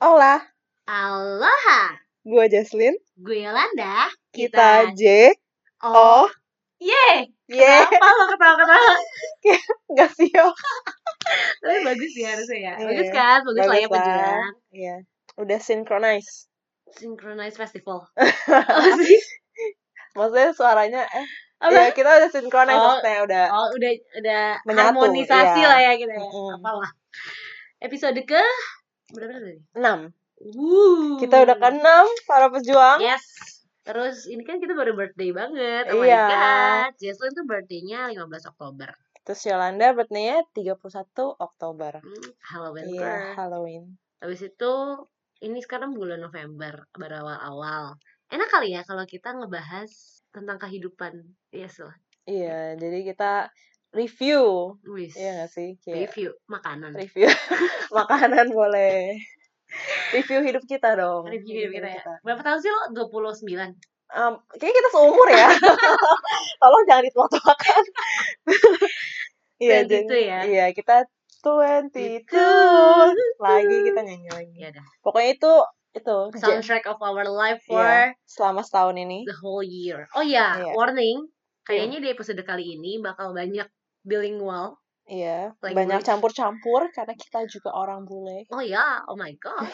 Hola. Aloha. Gue Jaslyn. Gue Yolanda. Kita J. O. Y. Kenapa lo ketawa-ketawa? Gak siok. Tapi bagus ya harusnya ya. Bagus kan? Bagus lah ya penjelasan. Iya. Udah synchronize. Synchronize festival. Apa sih? Maksudnya suaranya ya kita udah synchronize maksudnya udah. Oh, udah menyatu, harmonisasi ya. Lah ya gitu ya. Apalah. Episode ke berapa tadi? 6. Kita udah ke-6 para pejuang. Yes. Terus ini kan kita baru birthday banget. Oh iya. My god. Jaslyn tuh birthday-nya 15 Oktober. Terus Yolanda birthday-nya 31 Oktober. Halloween. Iya, Halloween. Habis itu ini sekarang bulan November, baru awal-awal. Enak kali ya kalau kita ngebahas tentang kehidupan. Yes lah. Iya, jadi kita review. Wiss. Iya gak sih? Kayak review makanan. Review makanan boleh. Review hidup kita dong. Review hidup kita. Berapa tahun sih lo? 29? Kayaknya kita seumur ya. Tolong jangan ditua-tuakan. Iya, gitu ya. Iya, kita 22. Lagi kita nyanyi lagi. Ya dah. Pokoknya itu soundtrack of our life for selama setahun ini. The whole year. Oh iya. Warning. Kayaknya di episode kali ini bakal banyak bilingual. Iya, like banyak campur-campur karena kita juga orang bule. Oh ya, oh my god.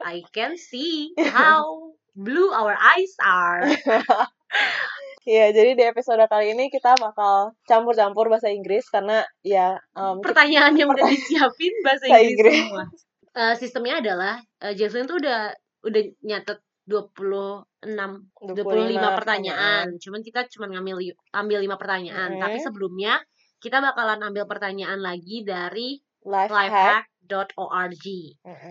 I can see how blue our eyes are. Iya, jadi di episode kali ini kita bakal campur-campur bahasa Inggris karena ya pertanyaannya udah disiapin bahasa Inggris semua. Sistemnya adalah Jaslyn tuh udah nyatet 25 pertanyaan. Cuman kita ngambil 5 pertanyaan, tapi sebelumnya kita bakalan ambil pertanyaan lagi dari Lifehack.org.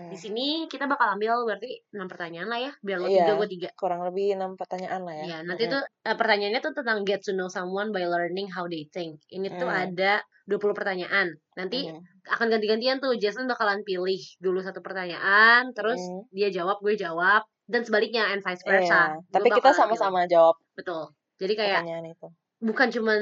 Di sini kita bakal ambil berarti 6 pertanyaan lah ya. Biar lo 3, gue 3. Kurang lebih 6 pertanyaan lah ya. Iya, nanti tuh pertanyaannya tuh tentang get to know someone by learning how they think. Ini tuh ada 20 pertanyaan. Nanti akan ganti-gantian tuh. Jason bakalan pilih dulu satu pertanyaan. Terus dia jawab, gue jawab. Dan sebaliknya, and vice versa. Tapi kita sama-sama jawab. Betul. Jadi kayak pertanyaan itu. Bukan cuma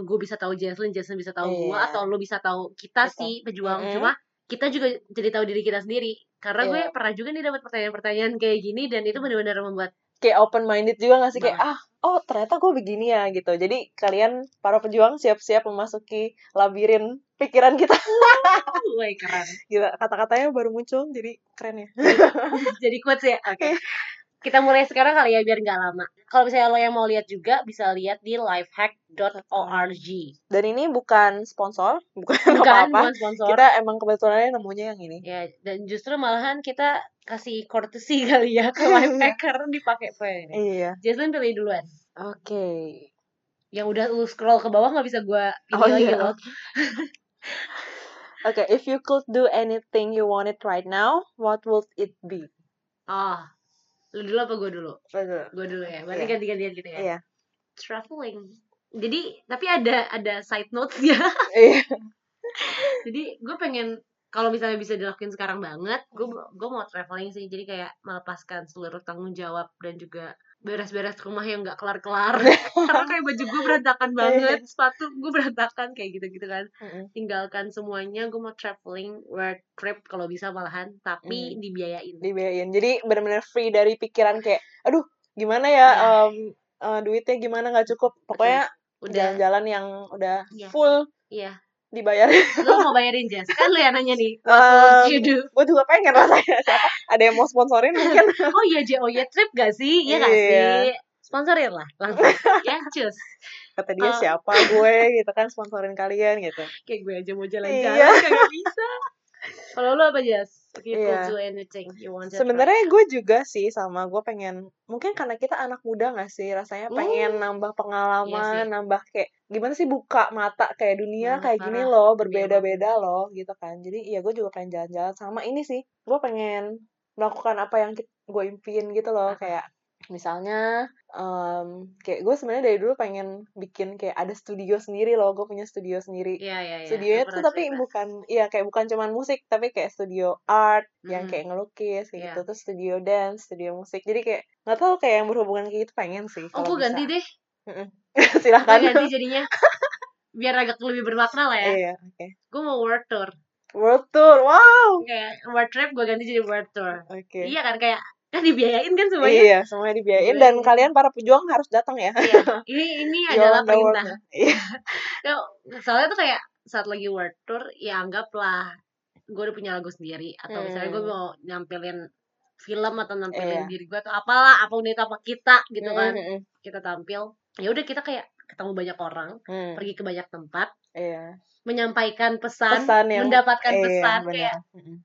gue bisa tahu Jaslyn bisa tahu gue atau lo bisa tahu kita sih pejuang cuma kita juga jadi tahu diri kita sendiri karena gue pernah juga nih dapat pertanyaan-pertanyaan kayak gini dan itu benar-benar membuat kayak open minded juga nggak sih kayak ternyata gue begini ya gitu. Jadi kalian para pejuang siap-siap memasuki labirin pikiran kita. Wah keren. Gila, kata-katanya baru muncul jadi keren ya. Jadi quotes ya. Oke. Kita mulai sekarang kali ya biar nggak lama. Kalau misalnya lo yang mau lihat juga bisa lihat di lifehack.org. Dan ini bukan sponsor, bukan apa-apa. Sponsor. Kita emang kebetulannya nemunya yang ini. Ya, dan justru malahan kita kasih courtesy kali ya ke Lifehack karena dipakai poin. Iya. Jaslyn pilih duluan. Oke. Yang udah lo scroll ke bawah nggak bisa gue pilih lagi lo. Oke, if you could do anything you wanted right now, what would it be? Lu dulu apa gue dulu? Gue dulu ya. Berarti ganti-gantian gitu ya. Iya. Traveling. Jadi tapi ada side notes ya. Iya. Jadi gue pengen kalau misalnya bisa dilakuin sekarang banget, gue mau traveling sih. Jadi kayak melepaskan seluruh tanggung jawab dan juga beres-beres rumah yang nggak kelar-kelar. Karena kayak baju gue berantakan banget, sepatu gue berantakan kayak gitu-gitu kan. Tinggalkan semuanya, gue mau traveling, world trip kalau bisa malahan, tapi dibiayain. Dibiayain. Jadi benar-benar free dari pikiran kayak, aduh gimana ya, duitnya gimana nggak cukup. Pokoknya jalan-jalan yang udah full. Iya. Dibayarin. Lo mau bayarin Jas? Kan lo yang nanya nih. Gue juga pengen rasanya. Siapa? Ada yang mau sponsorin mungkin? Oh iya, JOY trip gak sih? Iya gak sih? Sponsorin lah langsung. Ya cus. Kata dia siapa gue gitu kan sponsorin kalian gitu. Kayak gue aja mau jalan-jalan kagak bisa. Kalau lo apa Jas? People do anything you want. Sebenarnya gue juga sih sama. Gue pengen mungkin karena kita anak muda gak sih? Rasanya pengen nambah pengalaman, nambah kayak gimana sih buka mata kayak dunia kayak gini loh, berbeda-beda loh gitu kan. Jadi iya gue juga pengen jalan-jalan sama ini sih. Gue pengen melakukan apa yang gue impiin gitu loh. Kayak misalnya kayak gue sebenarnya dari dulu pengen bikin kayak ada studio sendiri loh. Gue punya studio sendiri. Iya. Studionya tuh tapi bukan cuman musik, tapi kayak studio art yang kayak ngelukis kayak gitu. Terus studio dance, studio musik. Jadi kayak gak tahu kayak yang berhubungan kayak gitu pengen sih. Oh gue ganti deh. Silahkan. Gue ganti jadinya biar agak lebih bermakna lah ya. Iya, oke. Gue mau world tour. World Tour, wow. Kayak World Trip gue ganti jadi World Tour. Okay. Iya kan, kayak kan dibiayain kan semuanya. Iya, semuanya dibiayain dan kalian para pejuang harus datang ya. Iya. Ini adalah perintah. Iya. Soalnya tuh kayak saat lagi World Tour, ya anggaplah gue udah punya lagu sendiri atau misalnya gue mau nampilin film atau nampilin diri gue atau apalah, apa unit apa kita gitu kan. Kita tampil. Ya udah kita kayak ketemu banyak orang, pergi ke banyak tempat. Iya. Menyampaikan pesan yang, mendapatkan pesan kayak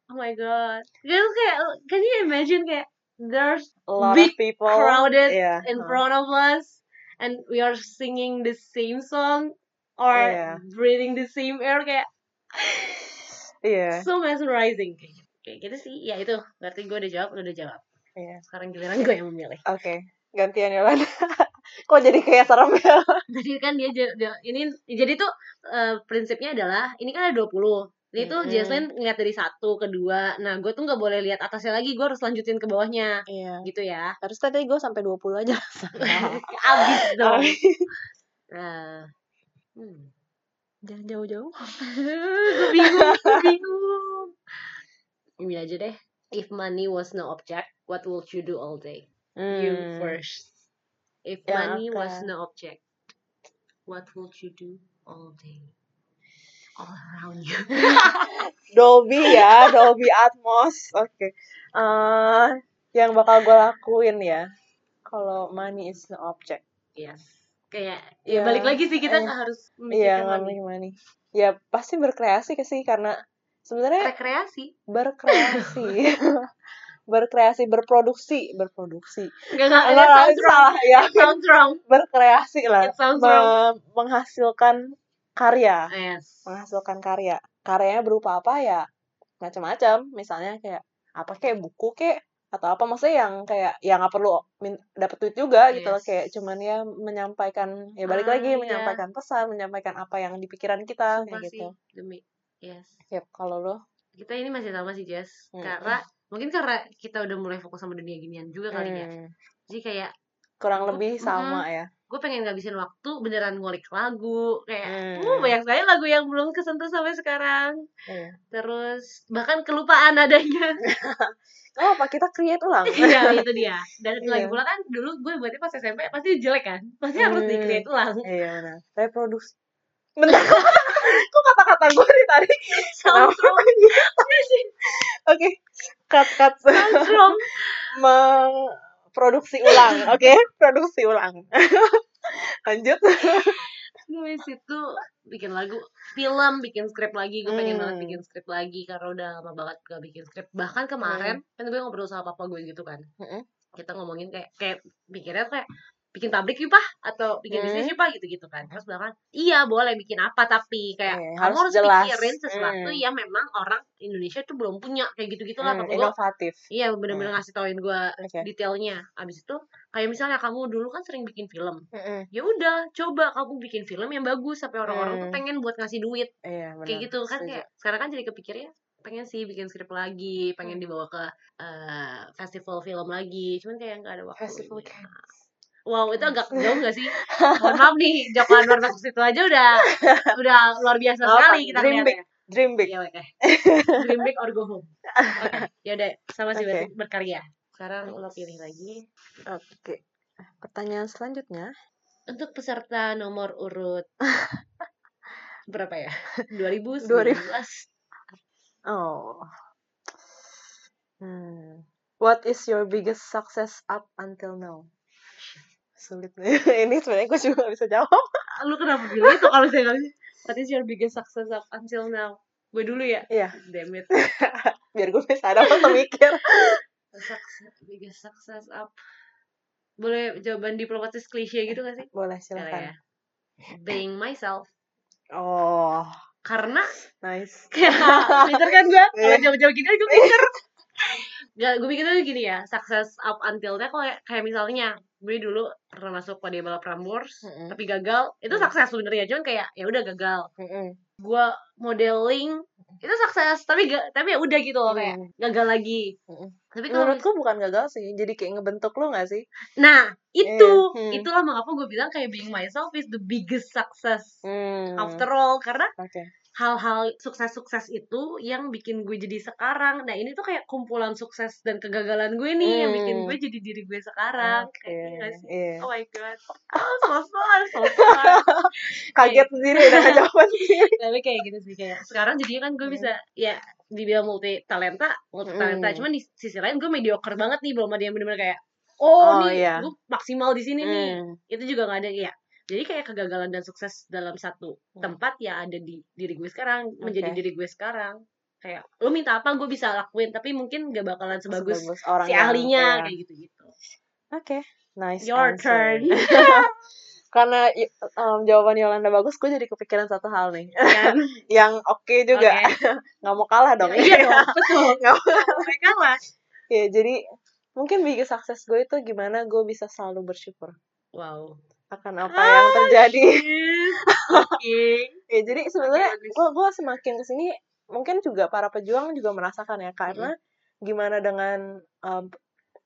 oh my god. Gitu kayak can you imagine kayak there's a big people crowded in front of us and we are singing the same song or breathing the same air kayak so mesmerizing kayak gitu sih. Ya itu berarti gue udah jawab, lu udah jawab. Iya. Sekarang giliran gue yang memilih. Oke. Okay. Gantian Yolanda. Kok jadi kayak serem ya? Jadi kan dia ini jadi tuh prinsipnya adalah ini kan ada 20. Ini tuh Jesslyn ngeliat dari 1 ke 2. Nah gue tuh gak boleh lihat atasnya lagi, gue harus lanjutin ke bawahnya. Iya. Gitu ya. Harus tadi gue sampai 20 aja. Abis dong. Jangan jauh-jauh. Gue bingung. Ini aja deh. If money was no object, what would you do all day? You first. If money was no object, what would you do all day? All around you. Dolby ya, Dolby Atmos. Oke. Okay. Yang bakal gue lakuin ya, kalau money is no object. Yes. Kayak, ya balik lagi sih kita harus memikirkan money. Ya pasti berkreasi sih karena sebenarnya. Berkreasi. berproduksi. Enggak, salah ya. Berkreasi lah. Menghasilkan karya. Yes. Menghasilkan karya. Karyanya berupa apa ya? Macam-macam. Misalnya kayak apa kayak buku kayak atau apa maksudnya yang kayak ya enggak perlu dapat duit juga gitu loh kayak cuman ya menyampaikan ya balik lagi menyampaikan pesan, menyampaikan apa yang di pikiran kita kayak gitu. Demi. Yes. Yep, kalau lo kita ini masih sama sih Jess. Karena mungkin karena kita udah mulai fokus sama dunia ginian juga kali ya. Jadi kayak kurang lebih sama ya. Gue pengen ngabisin waktu beneran ngulik lagu. Kayak banyak sekali lagu yang belum kesentuh sampai sekarang. Terus bahkan kelupaan adanya. Oh apa kita create ulang. Iya itu dia. Dan lagi pula kan dulu gue buatnya pas SMP pasti jelek kan. Pasti harus di create ulang. Iya benar. Reproduksi. Bentar. Kok kata-kata gue nih tadi soundtrack gitu. Oke. Cut soundtrack memproduksi ulang. Oke, produksi ulang. Lanjut. Gue situ bikin lagu, film, bikin skrip lagi. Gue pengen banget bikin skrip lagi karena udah lama banget gak bikin skrip. Bahkan kemarin kan gue ngobrol sama papa gue gitu kan. Kita ngomongin kayak pikirnya kayak bikin pabrik yuk, Pak, atau bikin bisnis yuk, Pak, gitu-gitu kan. Terus bahkan, iya boleh bikin apa, tapi kayak kamu harus pikirin sesuatu yang memang orang Indonesia tuh belum punya, kayak gitu-gitu lah. Inovatif. Iya, bener-bener ngasih tauin gue detailnya. Abis itu, kayak misalnya kamu dulu kan sering bikin film. Ya udah, coba kamu bikin film yang bagus, sampai orang-orang tuh pengen buat ngasih duit. Iya, bener. Kayak gitu kan, kayak sekarang kan jadi kepikirnya, pengen sih bikin skrip lagi, pengen dibawa ke festival film lagi. Cuman kayak gak ada waktu. Festival kan. Wow, itu agak jauh gak sih? Mohon maaf nih, Joko Anwar masuk situ aja udah luar biasa sekali kita lihatnya. Dream big. Ya, okay. Dream big or go home. Okay. Ya udah, sama sih berkarya. Sekarang lo pilih lagi. Oke. Okay. Pertanyaan selanjutnya. Untuk peserta nomor urut berapa ya? 2019. Oh. What is your biggest success up until now? Sulit nih. Ini sebenarnya gue juga gak bisa jawab. Lu kenapa pilih itu kalau saya gak bisa? What is your biggest success up until now? Gue dulu ya? Iya. Damn it. Biar gue bisa ada waktu mikir. Biggest success up. Boleh jawaban diplomatis klise gitu gak sih? Boleh, silakan. Ya. Being myself. Oh. Karena. Nice. Pinter kan gue? Kalau jauh-jauh gini gue pinter. Gue pikirnya gini ya, success up until-nya kayak misalnya gue dulu pernah masuk pada balap Prambors tapi gagal, itu sukses sebenarnya, cuman kayak ya udah gagal. Gue modeling itu sukses tapi ya udah gitu loh kayak gagal lagi. Tapi menurutku bukan gagal sih, jadi kayak ngebentuk lo nggak sih? Nah itu itulah mengapa gue bilang kayak being myself is the biggest success after all karena hal-hal sukses-sukses itu yang bikin gue jadi sekarang. Nah ini tuh kayak kumpulan sukses dan kegagalan gue nih yang bikin gue jadi diri gue sekarang. Kayak gitu. Oh my god. Oh so fun. Kaget sendiri dengan jawaban sendiri. Tapi kayak gitu sih, kayak sekarang jadinya kan gue bisa ya dibilang multi talenta. Cuman di sisi lain gue mediocre banget nih, belum ada yang benar-benar kayak nih gue maksimal di sini nih. Itu juga nggak ada ya. Jadi kayak kegagalan dan sukses dalam satu tempat ya ada di diri gue sekarang, menjadi diri gue sekarang. Kayak lo minta apa gue bisa lakuin, tapi mungkin gak bakalan sebagus orang si ahlinya kayak gitu-gitu. Oke. Nice. Your answer. Turn. Karena jawaban Yolanda bagus, gue jadi kepikiran satu hal nih. Yang oke juga. Nggak mau kalah dong. Iya dong, betul. Nggak mau kalah. Ya, jadi mungkin biggest sukses gue itu gimana gue bisa selalu bersyukur. Wow. Akan apa yang terjadi. Ya, jadi sebenarnya gue semakin kesini mungkin juga para pejuang juga merasakan ya, karena gimana dengan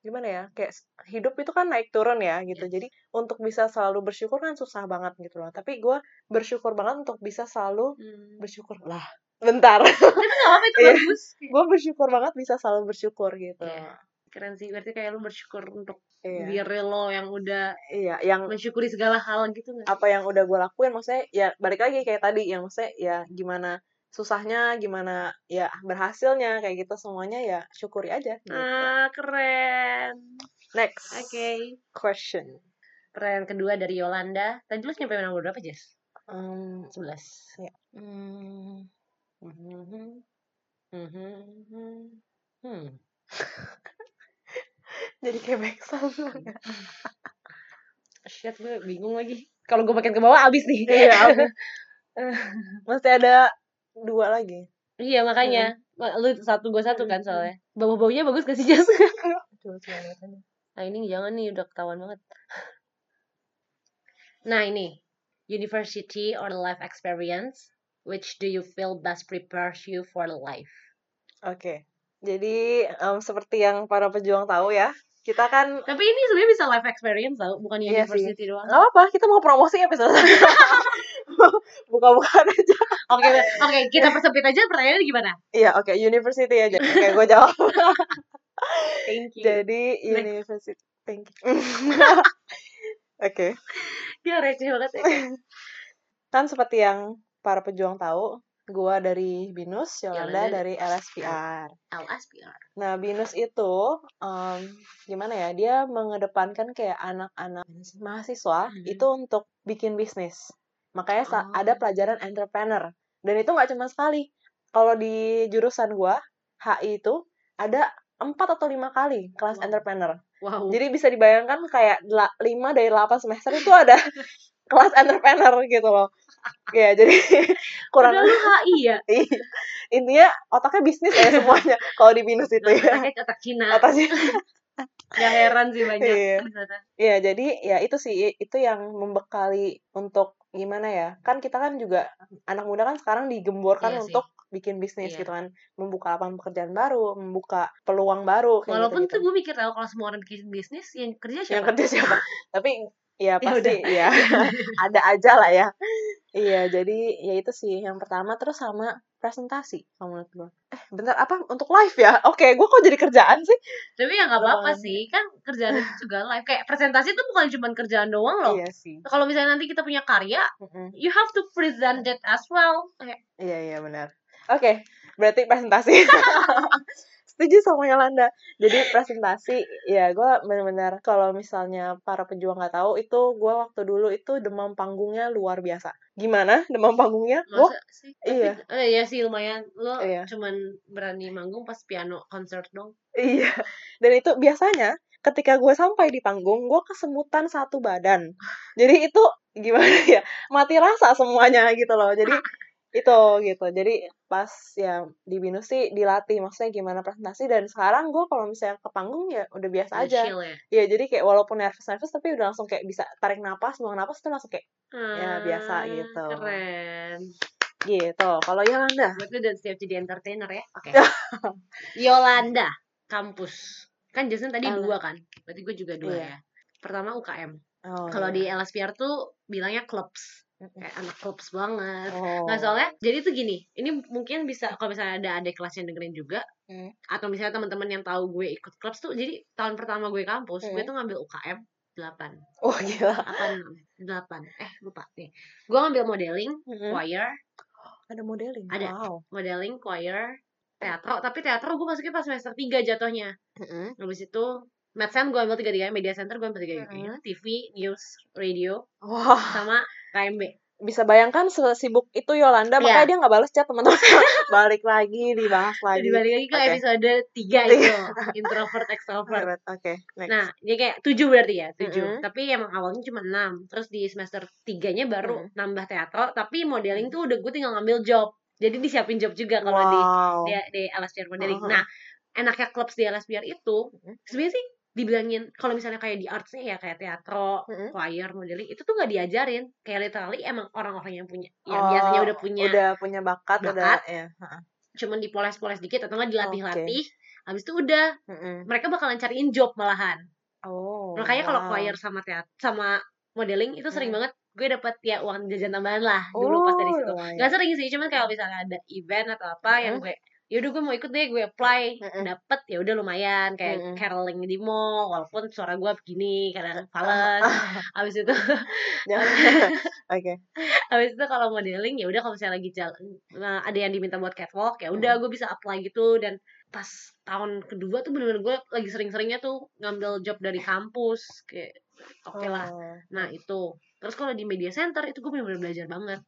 gimana ya, kayak hidup itu kan naik turun ya gitu. Jadi untuk bisa selalu bersyukur kan susah banget gitu loh. Tapi gue bersyukur banget untuk bisa selalu bersyukur lah. Bentar. Itu bagus. Gue bersyukur banget bisa selalu bersyukur gitu. Keren sih, berarti kayak lu bersyukur untuk diri lo yang udah yang mensyukuri segala hal gitu gak? Apa yang udah gue lakuin, maksudnya ya balik lagi kayak tadi, yang maksudnya ya gimana susahnya, gimana ya berhasilnya, kayak gitu semuanya ya syukuri aja gitu. Keren. Next. Okay. Question. Pertanyaan kedua dari Yolanda. Tadi lu nyampe nomor berapa, Jess? 11. Ya. Jadi kayak backsound. Shit, gue bingung lagi. Kalau gue makin ke bawah abis nih. Abis. Mesti ada 2 lagi. Iya, makanya. Lu 1, gue 1 kan soalnya. Bau-baunya bagus gak sih, Jas? Nah, ini jangan nih, udah ketahuan banget. Nah, ini. University or life experience, which do you feel best prepares you for life? Okay. Jadi seperti yang para pejuang tahu ya, kita kan. Tapi ini sebenarnya bisa life experience tau, bukan university doang. Gak apa-apa, kita mau promosi episode. Buka-bukaan aja. Oke, kita persempit aja pertanyaannya gimana? Iya, oke, university aja. Oke, gue jawab. Thank you. Jadi university. Thank you. Oke. Dia receh banget ya. Kan seperti yang para pejuang tahu, gue dari Binus, Yolanda dari LSPR. Nah, Binus itu gimana ya, dia mengedepankan kayak anak-anak mahasiswa itu untuk bikin bisnis. Makanya ada pelajaran entrepreneur. Dan itu gak cuma sekali. Kalau di jurusan gue, HI itu ada 4 atau 5 kali kelas entrepreneur. Wow. Jadi bisa dibayangkan kayak 5 dari 8 semester itu ada kelas entrepreneur gitu loh. Ya, jadi kurang udah lu HI ya? Intinya otaknya bisnis ya semuanya. Kalau di Binus itu ya otak Cina. Ya heran sih banyak. Iya, jadi ya itu sih, itu yang membekali untuk gimana ya. Kan kita kan juga anak muda kan sekarang digemborkan untuk bikin bisnis gitu kan, membuka lapangan pekerjaan baru, membuka peluang baru kayak walaupun gitu-gitu. Tuh gue mikir kalau semua orang bikin bisnis yang kerja siapa? Tapi ya pasti ya. Ada aja lah ya. Iya, jadi ya itu sih yang pertama. Terus sama presentasi, menurut gue. Bentar, apa? Untuk live ya? Oke, gue kok jadi kerjaan sih? Tapi ya gak apa-apa sih, kan kerjaan itu juga live. Kayak presentasi itu bukan cuma kerjaan doang loh. Iya sih. Kalau misalnya nanti kita punya karya, you have to present it as well. Iya, benar. Oke, berarti presentasi. Setuju sama Yolanda. Jadi presentasi, ya gue benar-benar, kalau misalnya para pejuang gak tahu, itu gue waktu dulu itu demam panggungnya luar biasa. Gimana demam panggungnya? Masa sih? Iya. Iya sih lumayan. Lo cuman berani manggung pas piano concert dong. Iya. Dan itu biasanya ketika gue sampai di panggung, gue kesemutan satu badan. Jadi itu gimana ya? Mati rasa semuanya gitu loh. Jadi itu gitu. Jadi pas ya di Binus sih dilatih, maksudnya gimana presentasi. Dan sekarang gue kalau misalnya ke panggung ya udah biasa aja. Ya jadi kayak walaupun nervous tapi udah langsung kayak bisa tarik napas, buang napas itu langsung kayak ya biasa gitu. Keren. Gitu. Kalau Yolanda, berarti udah siap jadi entertainer ya. Oke. Yolanda, kampus. Kan Jason tadi 2 kan. Berarti gue juga 2 ya. Pertama UKM. Kalau di LSPR tuh bilangnya clubs. kayak anak klops banget. Nah, soalnya jadi tuh gini, ini mungkin bisa kalau misalnya ada adik kelas yang dengerin juga, atau misalnya teman-teman yang tahu gue ikut klops tuh, jadi tahun pertama gue kampus, gue tuh ngambil UKM 8. Oh gila. 8. Lupa nih. Gue ngambil modeling, choir. Ada modeling. Ada. Wow. Modeling, choir, teatro, tapi teatro gue masuknya pas semester 3 jatuhnya. Habis itu Medsen gue ambil 3-3, Media Center gue ambil 3-3, TV, News, Radio, sama KMB. Bisa bayangkan sesibuk itu Yolanda, makanya dia gak balas chat teman-teman. Balik lagi, dibahas lagi. Balik lagi ke episode 3 itu, introvert, extrovert. Next. Nah, jadi kayak 7 berarti ya, 7. Tapi emang awalnya cuma 6. Terus di semester 3-nya baru nambah teatro, tapi modeling tuh udah gue tinggal ngambil job. Jadi disiapin job juga kalau di LSPR modeling. Nah, enaknya clubs di LSPR itu, sebenarnya sih, dibilangin kalau misalnya kayak di artsnya ya kayak teatro, choir, modeling itu tuh nggak diajarin, kayak literally emang orang-orang yang punya, yang biasanya udah punya bakat ya. Cuman dipoles-poles dikit atau nggak dilatih-latih, abis itu udah mereka bakalan cariin job malahan. Makanya kalau choir sama teatro sama modeling itu sering banget gue dapat ya uang jajan tambahan lah dulu pas dari situ. Nggak sering sih, cuman kalau misalnya ada event atau apa yang gue yaudah gue mau ikut deh, gue apply, dapet ya udah lumayan, kayak caroling di mall, walaupun suara gue begini karena fales. Abis itu abis itu kalau modeling ya udah kalau misalnya lagi jalan, nah, ada yang diminta buat catwalk ya udah gue bisa apply gitu. Dan pas tahun kedua tuh bener-bener gue lagi sering-seringnya tuh ngambil job dari kampus, kayak oke lah. Nah itu. Terus kalau di Media Center itu gue bener-bener belajar banget.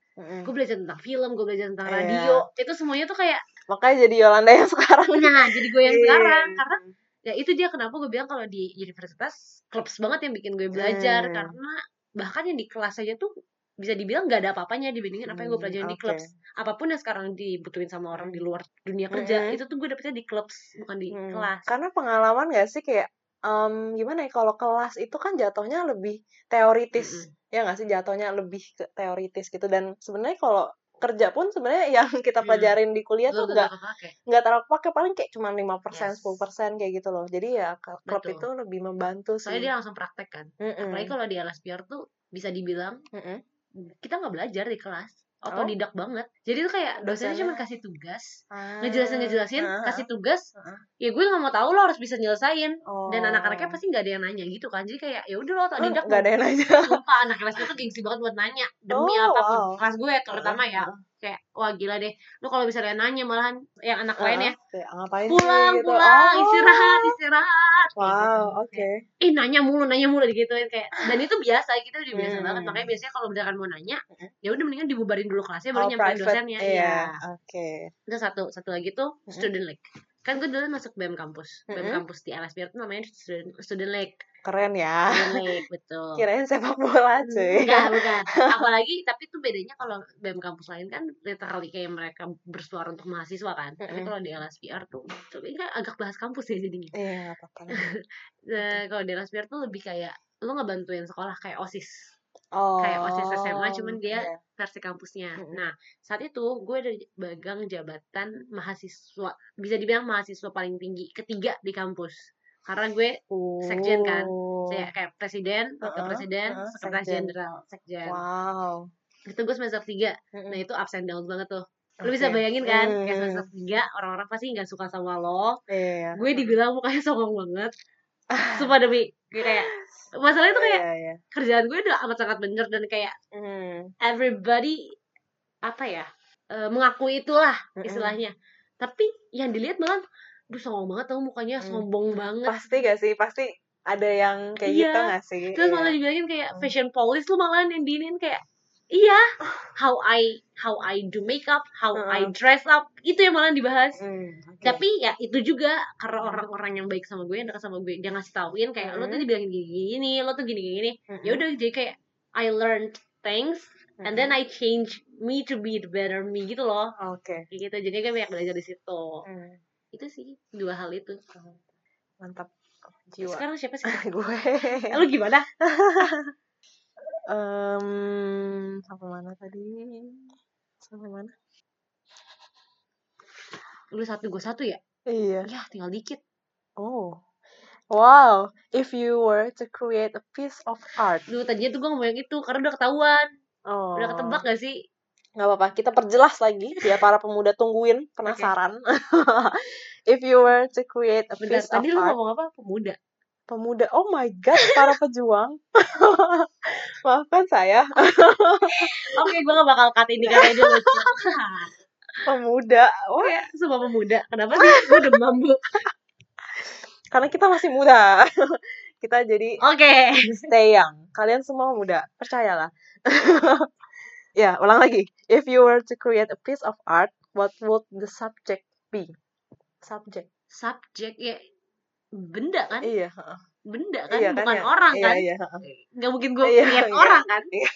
Gue belajar tentang film, gue belajar tentang radio, itu semuanya tuh kayak, makanya jadi Yolanda yang sekarang. Nah, jadi gue yang sekarang. Karena ya itu dia kenapa gue bilang kalau di universitas clubs banget yang bikin gue belajar. Karena bahkan yang di kelas aja tuh bisa dibilang gak ada apa-apanya dibandingin apa yang gue pelajarin di clubs. Apapun yang sekarang dibutuhin sama orang di luar dunia kerja, itu tuh gue dapetnya di clubs, bukan di kelas. Karena pengalaman gak sih kayak gimana ya, kalau kelas itu kan jatuhnya lebih teoritis. Ya gak sih, jatuhnya lebih ke teoritis gitu. Dan sebenarnya kalau kerja pun sebenarnya yang kita pelajarin di kuliah tuh nggak terlalu pakai, paling kayak cuma 5%, 10% kayak gitu loh. Jadi ya klub itu lebih membantu sih. Soalnya dia langsung praktek kan. Apalagi kalau di LSPR tuh bisa dibilang kita nggak belajar di kelas, otodidak banget. Jadi tuh kayak dosennya cuma kasih tugas, ngejelasin, kasih tugas. Ya gue nggak mau tahu, lo harus bisa nyelesain. Dan anak-anaknya pasti nggak ada yang nanya gitu kan. Jadi kayak ya udah lo otodidak. Nggak ada yang nanya. Sumpah anak kelas tuh gengsi banget buat nanya demi apapun. Kelas gue terutama ya kayak wah gila deh. Lo kalau bisa nanya malahan yang anak lain ya. Pulang, gitu. istirahat. Wow, gitu. Oke. nanya mulu digituin kayak. Dan itu biasa, kita udah biasa banget. Makanya biasanya kalau beneran mau nanya, ya udah mendingan dibubarin dulu kelasnya baru nyampein dosennya. Itu satu lagi tuh student league. Kan gue dulu masuk BEM kampus. BEM kampus di LSPR itu namanya student league. Keren ya. Student league, betul. Kirain sepak bola cuy. Enggak, bukan. Apalagi tapi itu bedanya kalau BEM kampus lain kan literally kayak mereka bersuara untuk mahasiswa kan. Tapi kalau di LSPR tuh ini kan agak bahas kampus ya jadinya. Iya, apa-apa. Nah, kalau di LSPR tuh lebih kayak lu ngebantuin sekolah kayak OSIS. Kayak OSIS SMA, cuman dia versi kampusnya. Nah, saat itu gue ada pegang jabatan mahasiswa, bisa dibilang mahasiswa paling tinggi ketiga di kampus. Karena gue sekjen kan, saya kayak presiden, wakil presiden, sekretaris jenderal, sekjen. Wow. Itu gue semester 3. Nah itu ups and downs banget tuh. Lu bisa bayangin kan, kayak semester 3 orang-orang pasti nggak suka sama lo. Gue dibilang mukanya songong banget. Sumpah demi kayak masalahnya tuh kayak kerjaan gue udah amat sangat bener dan kayak everybody apa ya mengakui itulah istilahnya. Tapi yang dilihat malah aduh songong banget tau mukanya, sombong banget. Pasti gak sih? Pasti ada yang kayak gitu gak sih? Terus malah dibilangin kayak fashion police lu malah nendinin kayak how I do makeup, how I dress up, itu yang malah dibahas. Tapi ya itu juga karena orang-orang yang baik sama gue, yang dekat sama gue, dia ngasih tauin kayak lo tuh dibilangin gini, lo tuh gini. Ya udah jadi kayak I learned things and then I change me to be the better me gitu loh. Gitu. Jadi gue banyak belajar di situ. Itu sih dua hal itu. Mantap jiwa. Sekarang siapa sih? Gue. Lo gimana? Sampai mana? Lu satu, gue satu ya? Iya. Ya, tinggal dikit. Oh. Wow. If you were to create a piece of art. Duh, tadinya tuh gue ngomong yang itu. Karena udah ketahuan. Oh. Udah ketebak gak sih? Gak apa-apa, kita perjelas lagi biar para pemuda tungguin, penasaran. Okay. If you were to create a piece of art. Tadi lu ngomong apa? Pemuda. Pemuda, oh my god, para pejuang. Maafkan saya. Oke, gue gak bakal cut ini karena dia lucu. Pemuda, wah ya, semua pemuda. Kenapa sih? Gue demam, Bu. Karena kita masih muda. Kita jadi okay. Stay young. Kalian semua muda, percayalah. Ya, ulang lagi. If you were to create a piece of art, what would the subject be? Subject. Subject, ya. Benda kan? Iya. Benda kan, iya, bukan kan, orang iya, kan? Iya, iya. Gak mungkin gue iya, create iya, orang kan? Iya.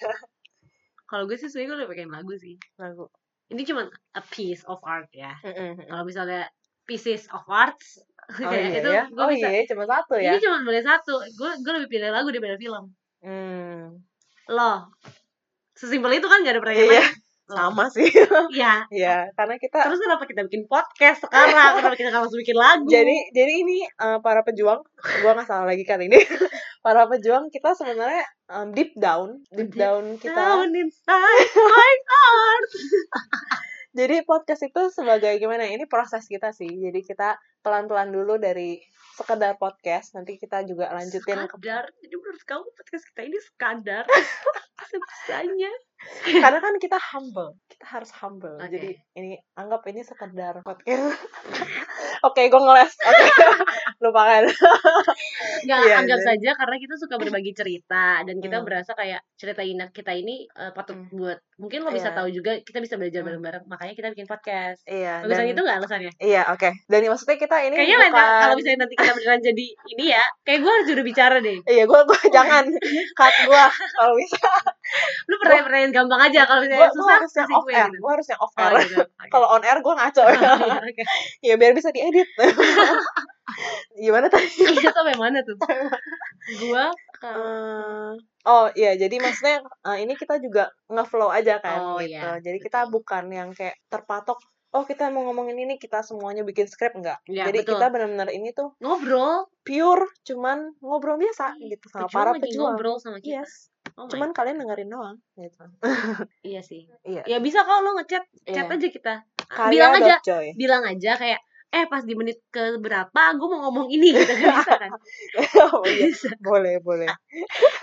Kalau gue sih sebenernya gue udah pengen lagu sih. Lagu. Ini cuma a piece of art ya. Mm-hmm. Kalau misalnya pieces of arts, oh, kayak iya, itu iya. Gue oh, bisa. Iya, cuma satu ya. Ini cuma boleh satu. Gue lebih pilih lagu daripada film. Hmm. Loh, sesimpel itu kan, gak ada pertanyaan. Iya, sama sih. Iya. Iya, karena kita terus kenapa kita bikin podcast sekarang? Kenapa kita langsung bikin lagu? Jadi ini para pejuang, gua nggak salah lagi kali ini. Para pejuang kita sebenarnya deep down kita. Down inside my heart. Jadi podcast itu sebagai gimana? Ini proses kita sih. Jadi kita pelan-pelan dulu dari sekadar podcast. Nanti kita juga lanjutin. Sekadar? Jadi menurut kamu podcast kita ini sekadar? Sebisanya. Karena kan kita humble. Kita harus humble. Okay. Jadi ini anggap ini sekadar podcast. Oke, gue ngeles. Okay. Lupakan. Nggak, yeah, anggap then. Saja karena kita suka berbagi cerita. Dan kita berasa kayak cerita kita ini patut buat. Mungkin lo bisa tahu juga. Kita bisa belajar bareng-bareng. Makanya kita bikin podcast. Iya. Alasan itu nggak alasannya? Iya, oke. Dan maksudnya kita ini kayaknya bukan... kalau misalnya nanti kita beneran jadi ini ya. Kayak gue harus jurubicara deh. Iya, gue jangan. Cut gue. Kalau bisa. Lu pertanyaan gampang aja. Kalau misalnya susah, gue harus off air. Gue harus yang off air. Kalau on air gue ngaco. Ya biar bisa diedit. Gimana tadi? Iya, sampai mana tuh? Gua oh iya, jadi maksudnya ini kita juga nge-flow aja kan, oh, gitu. Yeah. Jadi kita bukan yang kayak terpatok, oh kita mau ngomongin ini, kita semuanya bikin skrip, enggak. Yeah, jadi betul. Kita benar-benar ini tuh ngobrol, pure cuman ngobrol biasa gitu sama para pejuang. Ngobrol sama kita. Yes. Oh cuman God. Kalian dengerin doang gitu. Iya sih. Iya. Ya bisa kalau lo ngechat, chat aja kita. Karya bilang aja kayak pas di menit ke berapa gue mau ngomong ini gitu, bisa kan? Oh, iya. boleh.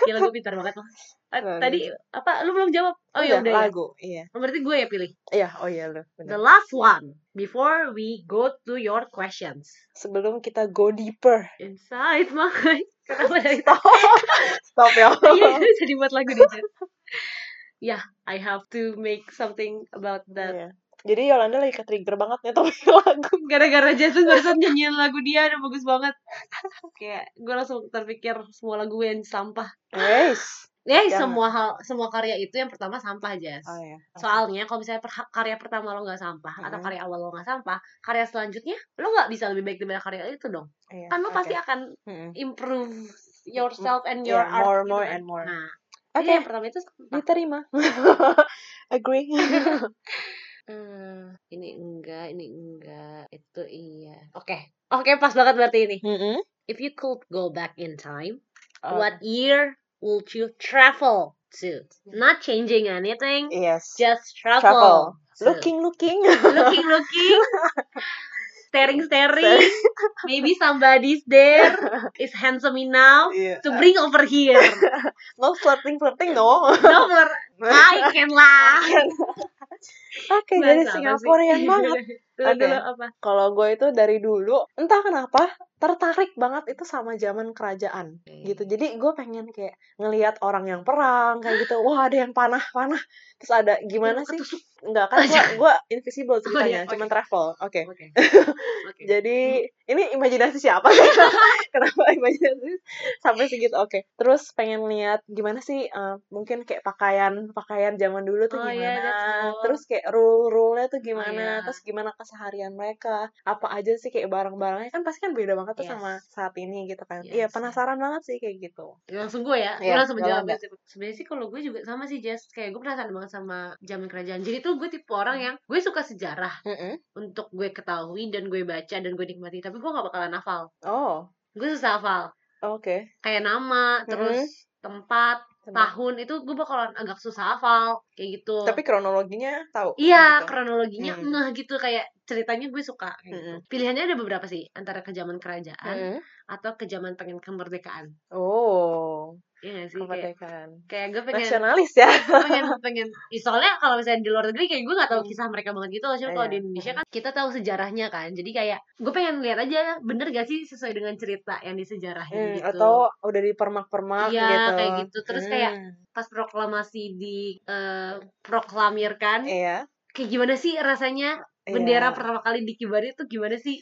Gila, gue pintar banget loh. Tadi apa? Lu belum jawab. Oh iya, udah lagu. Ya. Iya. Berarti gue ya pilih. Iya, oh iya lu. Bener. The last one before we go to your questions. Sebelum kita go deeper. Inside my. Kenapa dari stop ya. Iya, jadi buat lagu di chat. Yeah, I have to make something about that. Yeah. Jadi Yolanda lagi ke-trigger banget nih topik lagu. Gara-gara Jason barusan nyanyiin lagu dia, udah bagus banget. Kayak gue langsung terpikir semua lagu yang sampah. Yes. Semua karya itu yang pertama sampah, Jas. Oh, iya. Soalnya kalau misalnya karya pertama lo gak sampah, atau karya awal lo gak sampah, karya selanjutnya lo gak bisa lebih baik daripada karya itu dong. Iya, kan lo pasti akan improve yourself and your art. More and more. Nah, okay. Jadi yang pertama itu sampah. Diterima. Agree. Ini enggak, itu iya. Oke, pas banget berarti ini. Mm-hmm. If you could go back in time, what year would you travel to? Not changing anything. Yes. Just travel. Looking. Staring. Maybe somebody's there is handsome enough to bring over here. No flirting, no. I can laugh. Oke, jadi Singaporean banget. Dulu apa? Kalau gue itu dari dulu, entah kenapa tertarik banget itu sama zaman kerajaan gitu. Jadi gue pengen kayak ngelihat orang yang perang kayak gitu. Wah, ada yang panah-panah. Terus ada gimana sih? Enggak kan gue invisible ceritanya, cuman travel. Oke. Jadi ini imajinasi siapa? Kenapa imajinasi sampai segitu? Oke. Terus pengen lihat gimana sih mungkin kayak pakaian zaman dulu tuh gimana? Terus kayak rule-rule-nya tuh gimana? Terus gimana keseharian mereka? Apa aja sih kayak barang-barangnya? Kan pasti kan beda banget tuh sama saat ini gitu kan. Iya, penasaran banget sih kayak gitu. Langsung gue ya. Gue langsung menjawab. Sebenarnya sih kalau gue juga sama sih, Jess. Kayak gue penasaran banget sama zaman kerajaan. Jadi tuh gue tipe orang yang gue suka sejarah untuk gue ketahui dan gue baca dan gue nikmati. Tapi gue gak bakalan hafal. Oh. Gue susah hafal. Oke. Kayak nama, terus tempat, tahun itu gue bakalan agak susah hafal kayak gitu. Tapi kronologinya tahu. Iya, gitu. Kronologinya gitu kayak ceritanya gue suka kayak gitu. Pilihannya ada beberapa sih, antara ke zaman kerajaan atau ke zaman pengen kemerdekaan. Oh. Iya sih, kemerdekaan. Kayak gue pengen nasionalis ya. pengen soalnya kalau misalnya di luar negeri kayak gue enggak tahu kisah mereka banget gitu. Cuma kalau di Indonesia kan kita tahu sejarahnya kan. Jadi kayak gue pengen lihat aja bener gak sih sesuai dengan cerita yang disejarahin gitu. Atau udah di permak-permak ya, gitu. Iya, kayak gitu. Terus kayak pas proklamasi diproklamirkan. Iya. Kayak gimana sih rasanya bendera pertama kali dikibarin tuh gimana sih?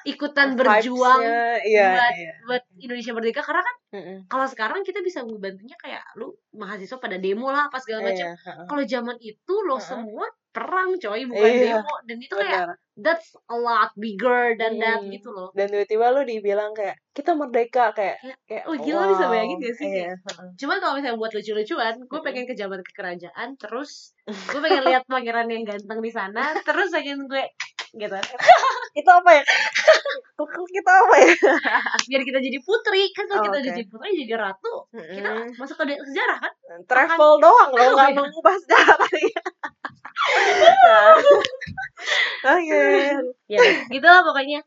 Ikutan berjuang buat Indonesia merdeka. Karena kan kalau sekarang kita bisa membantunya kayak lu mahasiswa pada demo lah pas segala macam. Kalau zaman itu lo semua perang coy, bukan demo. Dan itu kayak that's a lot bigger than that gitu loh. Dan tiba-tiba lu dibilang kayak kita merdeka kayak oh gila, wow. Bisa bayangin gak sih? Cuman kalau misalnya buat lucu-lucuan, gue pengen ke zaman kerajaan, terus gue pengen lihat pangeran yang ganteng di sana, terus pengen gue gitu. Itu apa ya? Kita apa ya? Biar kita jadi putri. Kan kalau kita jadi putri, jadi ratu, kita masuk ke sejarah kan? Travel doang loh, gak mengubah sejarah tadi. Ya, gitu lah pokoknya.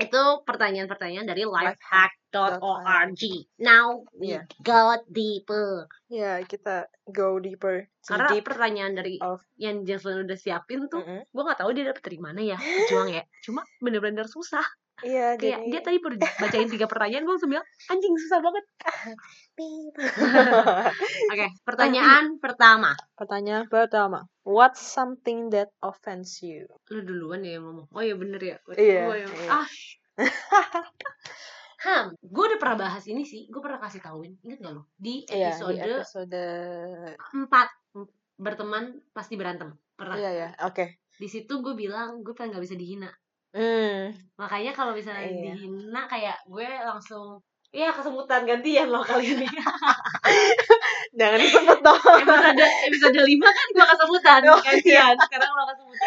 Itu pertanyaan-pertanyaan dari lifehack.org. Now we go deeper. Ya, kita go deeper. Karena pertanyaan dari yang Jason udah siapin tuh, gue nggak tahu dia dapet dari mana ya, juang ya. Cuma bener-bener susah. Iya, kayak jadi... dia tadi baru bacain 3 pertanyaan, gue langsung bilang, anjing susah banget. Oke, pertanyaan pertama. What's something that offends you? Lu duluan ya ngomong. Oh iya bener ya. Gue udah pernah bahas ini sih. Gue pernah kasih tauin, inget gak lo? Di episode 4 berteman pasti berantem. Pernah. Oke. Di situ gue bilang gue pengen gak bisa dihina. Makanya kalau misalnya dihina kayak gue langsung kesemutan gantian lo kali ini. Jangan disebut dong. Episode 5 kan gue kesemutan gantian. Sekarang lo kesemutan.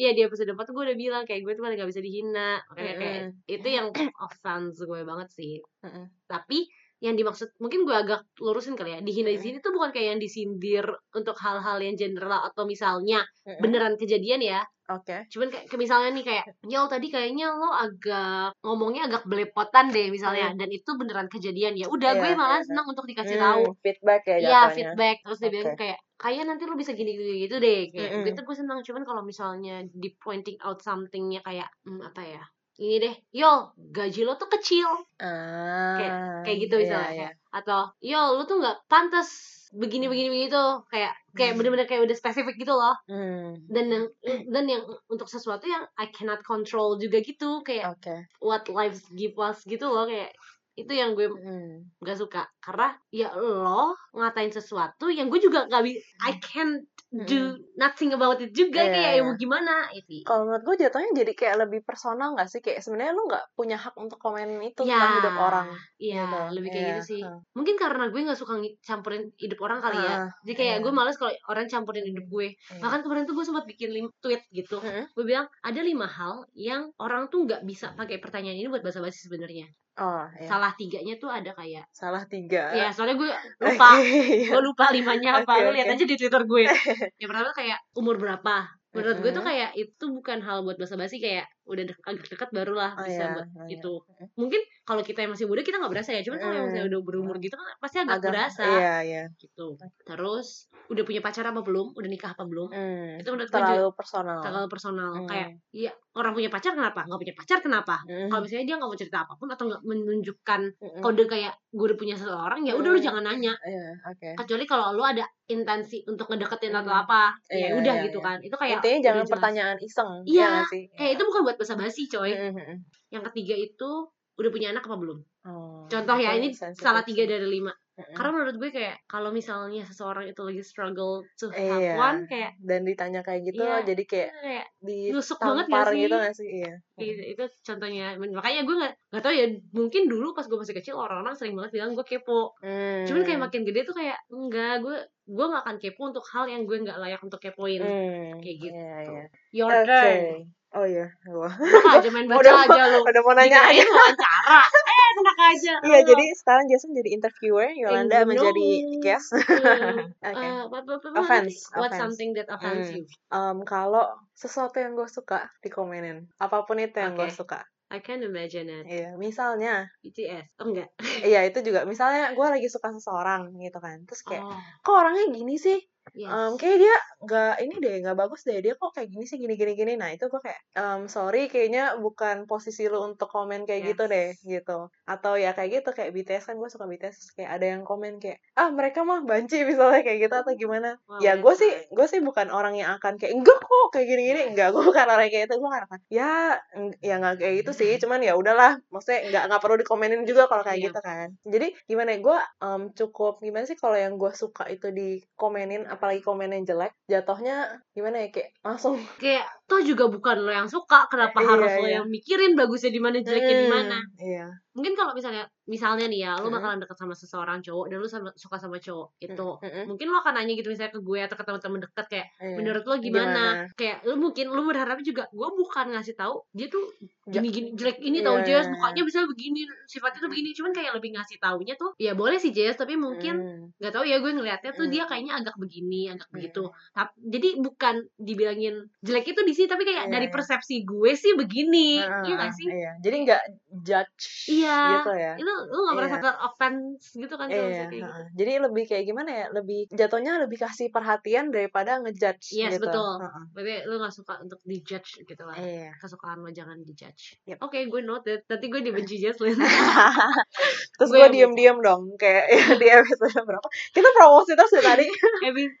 Di episode 4 tuh gue udah bilang kayak gue tuh gak bisa dihina. Makanya kayak itu yang offense gue banget sih. Tapi yang dimaksud mungkin gue agak lurusin kali ya, dihina di sini tuh bukan kayak yang disindir untuk hal-hal yang general atau misalnya beneran kejadian ya. Cuman kayak misalnya nih kayak Yel tadi kayaknya lo agak ngomongnya agak belepotan deh misalnya, dan itu beneran kejadian ya. Udah gue malah senang untuk dikasih tahu feedback ya. Iya, feedback. Terus dia bilang kayak nanti lo bisa gini gitu deh kayak. Gitu gue senang. Cuman kalau misalnya di pointing out somethingnya kayak apa ya? Ini deh, Yol, gaji lo tuh kecil. Kayak gitu misalnya. Atau, Yol, lo tuh gak pantas begini tuh. Kayak bener-bener kayak udah spesifik gitu loh. Dan yang untuk sesuatu yang I cannot control juga gitu. Kayak what life give us gitu loh. Kayak itu yang gue gak suka. Karena ya lo ngatain sesuatu yang gue juga gak bisa. I can't do nothing about it juga, kayak mau gimana itu. Kalau menurut gue jatuhnya jadi kayak lebih personal gak sih? Kayak sebenarnya lu gak punya hak untuk komen itu tentang hidup orang. Iya, gitu. Lebih kayak gitu sih. Mungkin karena gue gak suka campurin hidup orang kali ya. Jadi kayak gue malas kalau orang campurin hidup gue. Bahkan kemarin tuh gue sempat bikin tweet gitu. Gue bilang ada 5 hal yang orang tuh gak bisa pakai pertanyaan ini buat basa-basi sebenarnya. Salah 3-nya tuh ada kayak salah 3. Iya, soalnya gue lupa. Gue lupa 5-nya apa. Lu lihat aja di Twitter gue. Yang pertama kayak umur berapa. Menurut gue tuh kayak itu bukan hal buat basa-basi, kayak udah agak dekat barulah bisa buat gitu. Mungkin kalau kita yang masih muda kita nggak berasa ya, cuman kalau yang misalnya udah berumur gitu kan pasti agak berasa. Iya. Gitu. Terus udah punya pacar apa belum? Udah nikah apa belum? Itu menurut gue terlalu personal. Kayak iya, orang punya pacar kenapa? Nggak punya pacar kenapa? Kalau misalnya dia nggak mau cerita apapun atau nggak menunjukkan kode kayak gue udah punya seseorang, ya udah lu jangan nanya. Kecuali kalau lu ada intensi untuk ngedeketin atau apa, ya udah gitu kan. Itu kayak intinya jangan pertanyaan iseng. Iya. Kayak itu bukan buat basa-basi coy. Yang ketiga itu udah punya anak apa belum? Contoh ya, ini salah 3 dari 5. Karena menurut gue kayak kalau misalnya seseorang itu lagi struggle to have one kayak dan ditanya kayak gitu, jadi kayak ditampar gitu gak sih? Itu contohnya. Makanya gue gak tau ya, mungkin dulu pas gue masih kecil orang-orang sering banget bilang gue kepo. Cuman kayak makin gede tuh kayak enggak, gue gak akan kepo untuk hal yang gue gak layak untuk kepoin. Kayak gitu. Your turn. Oh iya, gue udah mau nanya aja. Mau wawancara. Tenang aja. Iya, jadi sekarang Jason jadi interviewer, Yolanda menjadi guest. Okay. What's something that offends you? Kalau sesuatu yang gue suka dikomenin, apapun itu yang gue suka. I can imagine it. Iya, misalnya BTS. Oh, enggak. Iya, itu juga. Misalnya gue lagi suka seseorang gitu kan. Terus kayak, kok orangnya gini sih? Yes. Kayak dia nggak bagus deh, dia kok kayak gini sih, gini. Nah itu gue kayak sorry, kayaknya bukan posisi lu untuk komen kayak gitu deh gitu. Atau ya kayak gitu, kayak BTS kan gue suka BTS, kayak ada yang komen kayak mereka mah banci misalnya kayak gitu atau gimana. Wow, ya gue sih bukan orang yang akan kayak enggak kok kayak gini enggak, gue bukan orang kayak itu, gue nggak akan ya nggak kayak gitu sih, cuman ya udahlah, maksudnya nggak perlu dikomenin juga kalau kayak gitu kan. Jadi gimana gue cukup gimana sih kalau yang gue suka itu dikomenin, apalagi komen yang jelek, jatohnya gimana ya, kayak langsung kayak toh juga bukan lo yang suka, kenapa harus lo yang mikirin bagusnya di mana, jeleknya di mana. Iya. Mungkin kalau misalnya nih ya, lo bakalan deket sama seseorang cowok dan lo suka sama cowok itu, mungkin lo akan nanya gitu misalnya ke gue atau ke teman-teman deket kayak menurut lo gimana? Kayak lo mungkin lo berharap juga gue bukan ngasih tahu dia tuh gini jelek ini tahu Jess mukanya bisa begini, sifatnya tuh begini, cuman kayak lebih ngasih taunya tuh ya boleh sih Jess, tapi mungkin nggak tahu ya, gue ngelihatnya tuh dia kayaknya agak begini, agak begitu. Jadi bukan dibilangin jelek itu di sini, tapi kayak dari persepsi gue sih begini, iya nggak sih? Iya. Jadi nggak judge. Iya, gitu ya. Itu lu gak merasa ter-offense gitu kan. Iya, gitu. Jadi lebih kayak gimana ya, lebih jatuhnya lebih kasih perhatian daripada ngejudge. Yes, gitu. Betul. Berarti lu gak suka untuk dijudge gitu lah. Iya. Kesukaan lo jangan dijudge. Yep. Oke, gue noted. Nanti gue dibenci Jess. Terus gue diem-diem dong, kayak di episode berapa kita promosi terus tadi.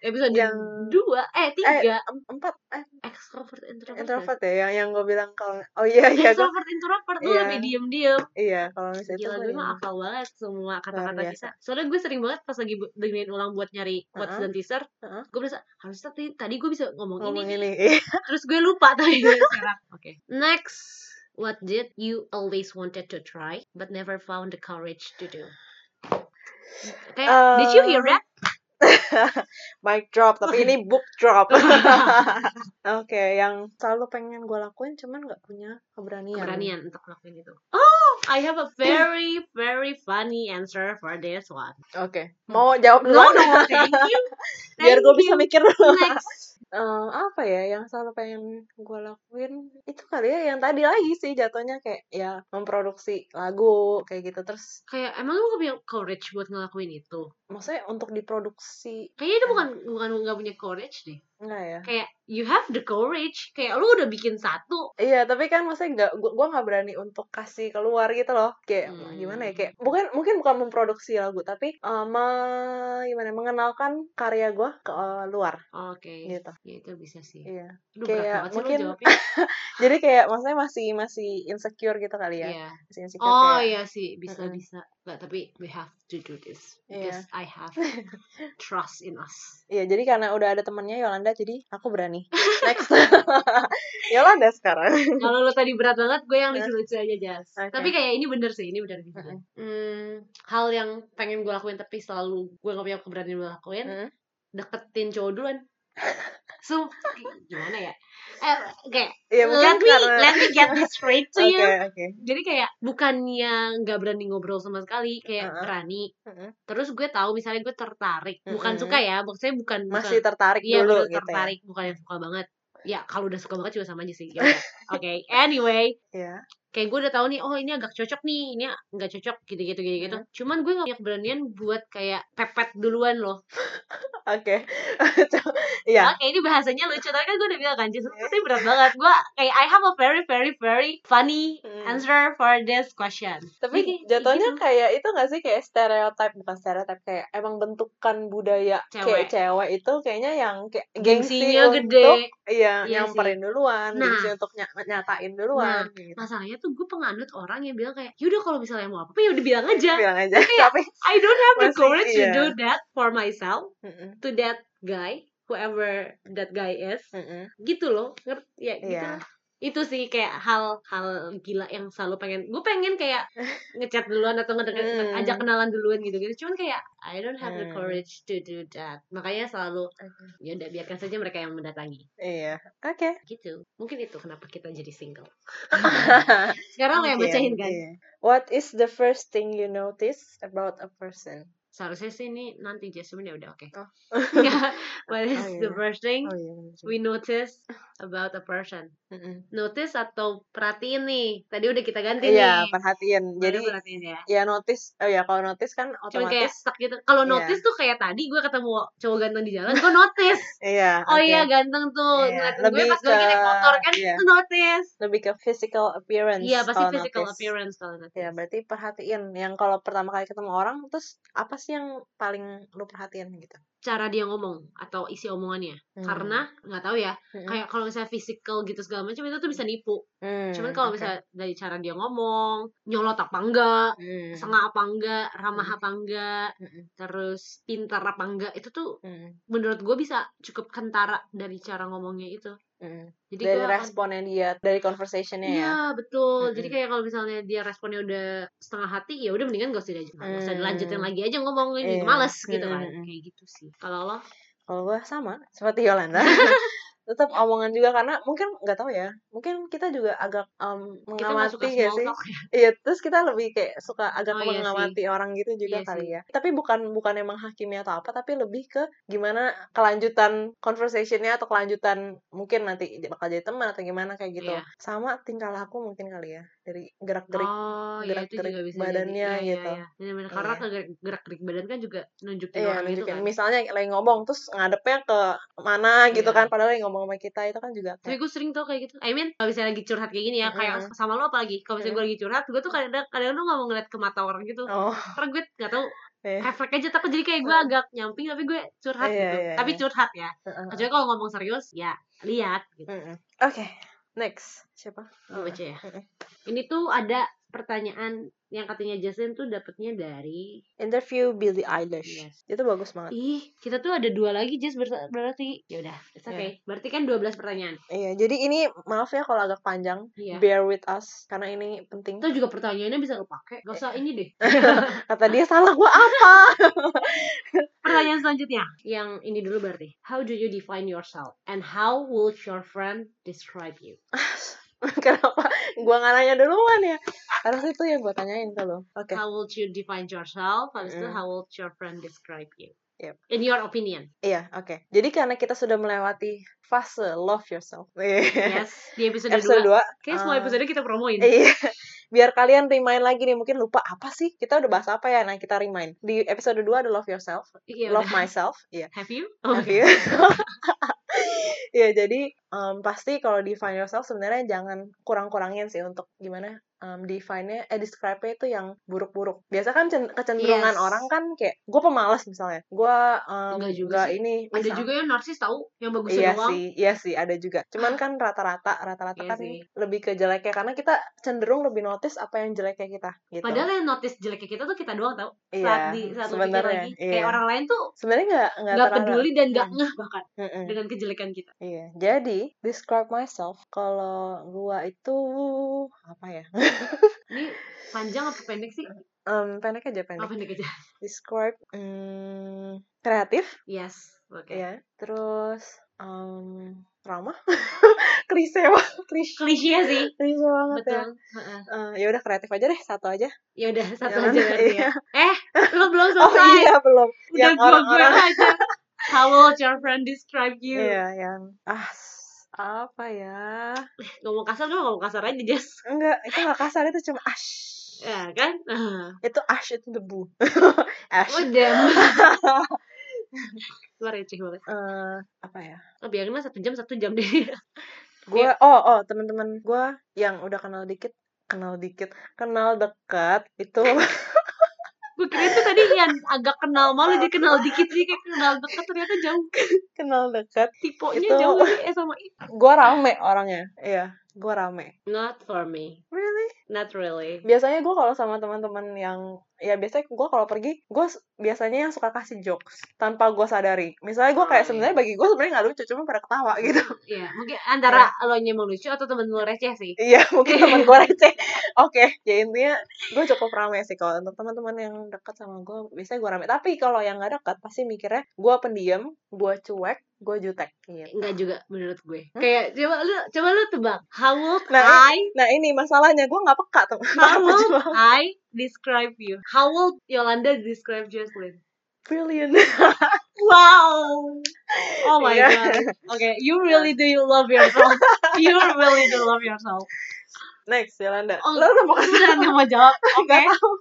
Episode yang 3, 4 Extrovert introvert ya, yang gue bilang kalau extrovert introvert tuh lebih diem-diem. Iya, kalau misalnya gila, gue mah hafal banget semua kata-kata kita. Soalnya gue sering banget pas lagi dengerin ulang buat nyari quotes dan teaser, gue merasa harusnya tadi gue bisa ngomong ini. Terus gue lupa tadi sekarang. Oke. Next, what did you always wanted to try but never found the courage to do? Okay, did you hear that? Mic drop, tapi ini book drop. Okay, yang selalu pengen gue lakuin cuman gak punya keberanian untuk lakuin itu. Oh, I have a very very funny answer for this one. Okay, mau jawab dulu? No, thank you. Biar gue bisa mikir dulu. Next. Apa ya yang selalu pengen gue lakuin itu kali ya, yang tadi lagi sih jatuhnya kayak ya memproduksi lagu kayak gitu. Terus kayak emang lu gak punya courage buat ngelakuin itu, maksudnya untuk diproduksi kayaknya itu bukan gak punya courage deh. Enggak ya, kayak you have the courage, kayak lu udah bikin satu. Iya, tapi kan maksudnya gue gak berani untuk kasih keluar gitu loh. Kayak gimana ya, kayak bukan memproduksi lagu, tapi mengenalkan karya gue ke luar. Oke. Gitu. Ya itu bisa sih. Iya. Aduh, kayak mungkin jadi kayak maksudnya masih insecure gitu kali ya. Iya. Masih insecure. Oh kayak, iya sih, bisa. Nggak, tapi we have to do this because I have trust in us. Iya, jadi karena udah ada temennya Yolanda, jadi aku berani. Next. Yolanda sekarang. Kalau lo tadi berat banget, gue yang lucu-lucu aja, Jas. Okay. Tapi kayak ini bener sih, ini bener. Hal yang pengen gue lakuin tapi selalu gue gak punya keberanian gue lakuin, deketin cowok duluan. So, gimana ya? Kayak let me get this straight to you. Okay. Jadi kayak bukannya nggak berani ngobrol sama sekali, kayak berani. Terus gue tahu misalnya gue tertarik, bukan suka ya, maksudnya bukan masih tertarik dulu gitu. Iya, tertarik, ya. Bukan yang suka banget. Ya kalau udah suka banget juga sama aja sih. Ya, okay. Anyway. Yeah. Kayak gue udah tahu nih, oh ini agak cocok nih, ini nggak cocok, gitu. Cuman gue nggak punya keberanian buat kayak pepet duluan loh. Oke. Iya. Oke, ini bahasanya lucu, tapi kan gue udah bilang kan, justru berat banget. Gue kayak I have a very very very funny answer for this question. Tapi jatuhnya gitu. Kayak itu nggak sih, kayak stereotype, bukan stereotype, kayak emang bentukan budaya cewek. Kayak cewek itu kayaknya yang kayak gengsinya gede. Iya, nyamperin duluan, gengsi untuk nyatain duluan. Nah, gitu. Masalahnya tuh gue penganut orang yang bilang kayak yaudah kalau misalnya mau apa-apa yaudah bilang aja. Kayak, tapi I don't have the courage to do that for myself to that guy, whoever that guy is. Gitu loh, ngerti ya, gitu. Itu sih kayak hal-hal gila yang selalu pengen. Gue pengen kayak ngechat duluan atau ngedekat, ajak kenalan duluan gitu-gitu. Cuman kayak I don't have the courage to do that. Makanya selalu ya udah biarkan saja mereka yang mendatangi. Iya, oke. Gitu. Mungkin itu kenapa kita jadi single. Sekarang lo yang bacain kan. What is the first thing you notice about a person? Seharusnya sih ini nanti Jasmine ya udah oke. Oh. What is the first thing we notice about a person? Notice atau perhatiin nih. Tadi udah kita ganti nih. Iya, perhatiin. Jadi perhatiin ya. Ya notice. Oh ya, kalau notice kan otomatis. Cuma kayak stuck gitu. Kalau notice tuh kayak tadi gue ketemu cowok ganteng di jalan, gue notice. Oh iya, ganteng tuh. Ngeliatin gue pas gue naik motor kan, itu notice. Lebih ke physical appearance. Iya, pasti physical appearance kalau notice. Iya, berarti perhatiin. Yang kalau pertama kali ketemu orang terus apa sih yang paling lu perhatiin gitu? Cara dia ngomong atau isi omongannya. Karena nggak tahu ya, kayak kalau misalnya physical gitu segala macam itu tuh bisa nipu. Cuman kalau misalnya dari cara dia ngomong, nyolot apa enggak, sengak apa enggak, ramah apa enggak, terus pintar apa enggak, itu tuh menurut gue bisa cukup kentara dari cara ngomongnya itu. Jadi dari responnya dia, dari conversationnya ya. Iya betul. Jadi kayak kalau misalnya dia responnya udah setengah hati, ya udah mendingan gak usah dilanjutin lagi aja ngomongin, males gitu kan. Kayak gitu sih. Kalau lo? Kalau gue sama seperti Yolanda. Tetap omongan juga karena mungkin nggak tahu ya. Mungkin kita juga agak mengamati ya sih. Iya terus kita lebih kayak suka agak mengamati orang gitu juga kali ya. Tapi bukan emang hakimnya atau apa, tapi lebih ke gimana kelanjutan conversationnya atau kelanjutan mungkin nanti bakal jadi teman atau gimana kayak gitu. Sama tingkah laku mungkin kali ya, dari gerak-gerik gerak-gerik badannya gitu. Karena gerak-gerik badan kan juga nunjukin orang gitu kan. Misalnya lagi ngomong terus ngadepnya ke mana gitu kan, padahal yang ngomong sama kita itu kan juga. Tapi gue sering tau kayak gitu. I mean, kalau misalnya lagi curhat kayak gini ya, kayak sama lo apalagi. Kalau misalnya gue lagi curhat, gue tuh kadang-kadang tuh gak mau ngeliat ke mata orang gitu. Karena gue gak tau reflek aja takut, jadi kayak gue agak nyamping tapi gue curhat gitu. Tapi curhat ya. Kecuali kalau ngomong serius, ya lihat gitu. Oke. Next. Siapa? Gue baca ya. Ini tuh ada pertanyaan yang katanya Justin tuh dapetnya dari interview Billie Eilish. Itu bagus banget. Ih, kita tuh ada 2 lagi Jess berarti. Ya udah, it's okay. Berarti kan 12 pertanyaan. Iya, jadi ini maaf ya kalau agak panjang. Bear with us karena ini penting. Itu juga pertanyaannya bisa kepake. Gak usah ini deh. Kata dia salah gua apa? Pertanyaan selanjutnya. Yang ini dulu berarti. How do you define yourself and how will your friend describe you? Kenapa gue gak nanya duluan ya? Harusnya itu yang gue tanyain dulu. Oke. How would you define yourself? Habis itu how would your friend describe you? Yep. In your opinion. Iya, oke. Jadi karena kita sudah melewati fase love yourself. Yes, di episode 2. Kayaknya semua episode kita promoin. Iya. Biar kalian remind lagi nih, mungkin lupa apa sih kita udah bahas apa ya. Nah kita remind di episode 2 ada love yourself, love myself. Have you? Have you? Ya jadi pasti kalau define yourself sebenarnya jangan kurang-kurangin sih untuk gimana define-nya, describe-nya itu yang buruk-buruk. Biasa kan kecenderungan orang kan kayak gue pemalas misalnya. Gue juga ini. Ada juga yang narsis tahu yang bagus doang. Iya sih, ada juga. Cuman kan rata-rata kan lebih ke jeleknya karena kita cenderung lebih notice apa yang jeleknya kita gitu. Padahal yang notice jeleknya kita tuh kita doang tahu. Saat sebenarnya lagi kayak orang lain tuh sebenarnya enggak peduli dan enggak ngeh bahkan dengan kejelekan kita. Iya. Jadi, describe myself kalau gua itu apa ya? Ini panjang apa pendek sih? Pendek aja. Oh, pendek aja. Describe kreatif. Yes, oke. Ya. Terus ramah. Klise sih. Klise banget. Betul. Ya. Ya udah kreatif aja deh, satu aja. Iya. Lu belum selesai. Oh iya, belum. Udah yang orang-orang aja. How will your friend describe you? Iya, yang apa ya? Ngomong kasar aja dia. Enggak, itu gak kasar, itu cuma ash. Ya kan? Itu ash, itu debu. Ash. Udah. Luar receh banget. Apa ya? Oh, biarin lah 1 jam deh. Gue, teman-teman gue yang udah kenal dekat itu. Gue kira itu tadi yang agak kenal malu dia kenal dikit sih, kayak kenal dekat ternyata jauh. Kenal dekat tipenya itu, jauh sih sama itu. Gue rame orangnya. Iya, gue rame. Not for me. Really? Not really. Biasanya gue kalau sama teman-teman yang, ya biasanya gue kalau pergi, gue biasanya yang suka kasih jokes tanpa gue sadari. Misalnya gue kayak sebenarnya bagi gue sebenarnya nggak lucu, cuma pada ketawa gitu. Iya, mungkin antara lo nyemang lucu atau temen lo receh sih. Iya, mungkin temen gue receh. Oke, ya intinya gue cukup rame sih kalau untuk teman-teman yang dekat sama gue, biasanya gue rame. Tapi kalau yang nggak dekat pasti mikirnya gue pendiam, gue cuek, gue jutek gitu. Enggak juga menurut gue. Kayak coba lu tebak. How would Nah, ini masalahnya gue enggak peka tuh. How would I describe you? How would Yolanda describe Jocelyn? Brilliant. Wow. Oh my god. Okay, you really do love yourself. You really do love yourself. Next, Yolanda. Oh, lo udah mau kasih nama jawab? Oke.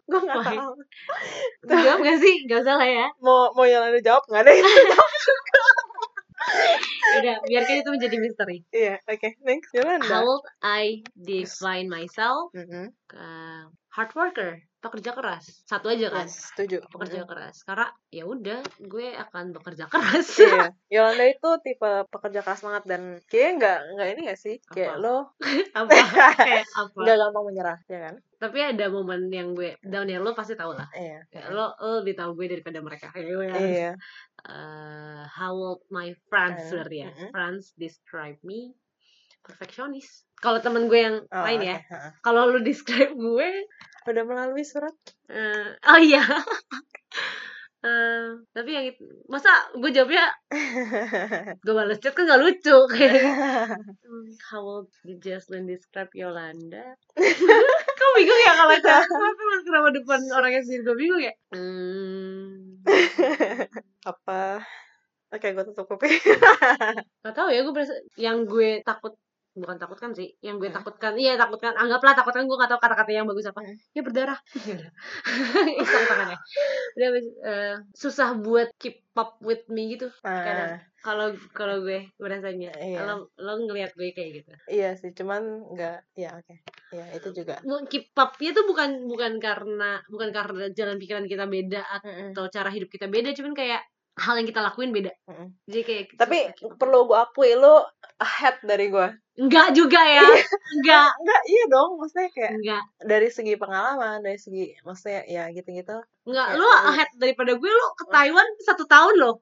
Gue nggak tahu. Jawab nggak sih? Gak usah lah ya. Mau Yolanda jawab nggak ada yang jawab. Udah, biarkan itu menjadi misteri. Iya, oke. Next, Yolanda. How would I define myself? Hard worker, pekerja keras. Satu aja kan? Yes, setuju. Pekerja keras. Karena ya udah, gue akan bekerja keras. Iya. Yolanda itu tipe pekerja keras banget dan kayaknya nggak sih? Kayak apa? Lo apa? Nggak gampang menyerah, ya kan? Tapi ada momen yang gue down ya, lo pasti tau lah. Iya. Yeah. Lo lebih tau gue daripada mereka. Iya. How old my friends berarti ya? Friends describe me perfectionist. Kalau temen gue yang lain ya. Kalau lu describe gue udah melalui surat. Iya. Tapi yang itu masa gue jawabnya gue balas chat kan gak lucu. How old did Jocelyn describe Yolanda? Kau bingung ya kalau chat? Kenapa depan orangnya sendiri gue bingung ya? Apa? Oke, gue tutup kuping. Gak tau ya, gue berasa yang gue takutkan sih, yang gue takutkan, iya takutkan, anggaplah takutkan, gue gak tau kata-kata yang bagus apa, ya berdarah. Iseng tangannya. Udah, susah buat keep up with me gitu kadang. Kalau gue berasanya, lo ngelihat gue kayak gitu. Iya sih, cuman nggak, ya oke, ya itu juga. Keep up-nya tuh bukan karena jalan pikiran kita beda atau cara hidup kita beda, cuman kayak hal yang kita lakuin beda. Jadi kayak. Tapi perlu gue akui lo ahead dari gue. Enggak juga ya. Enggak, iya dong, maksudnya kayak enggak. Dari segi pengalaman, dari segi maksudnya ya gitu-gitu. Enggak, ya, lo ahead daripada gue, lo ke Taiwan 1 tahun lo.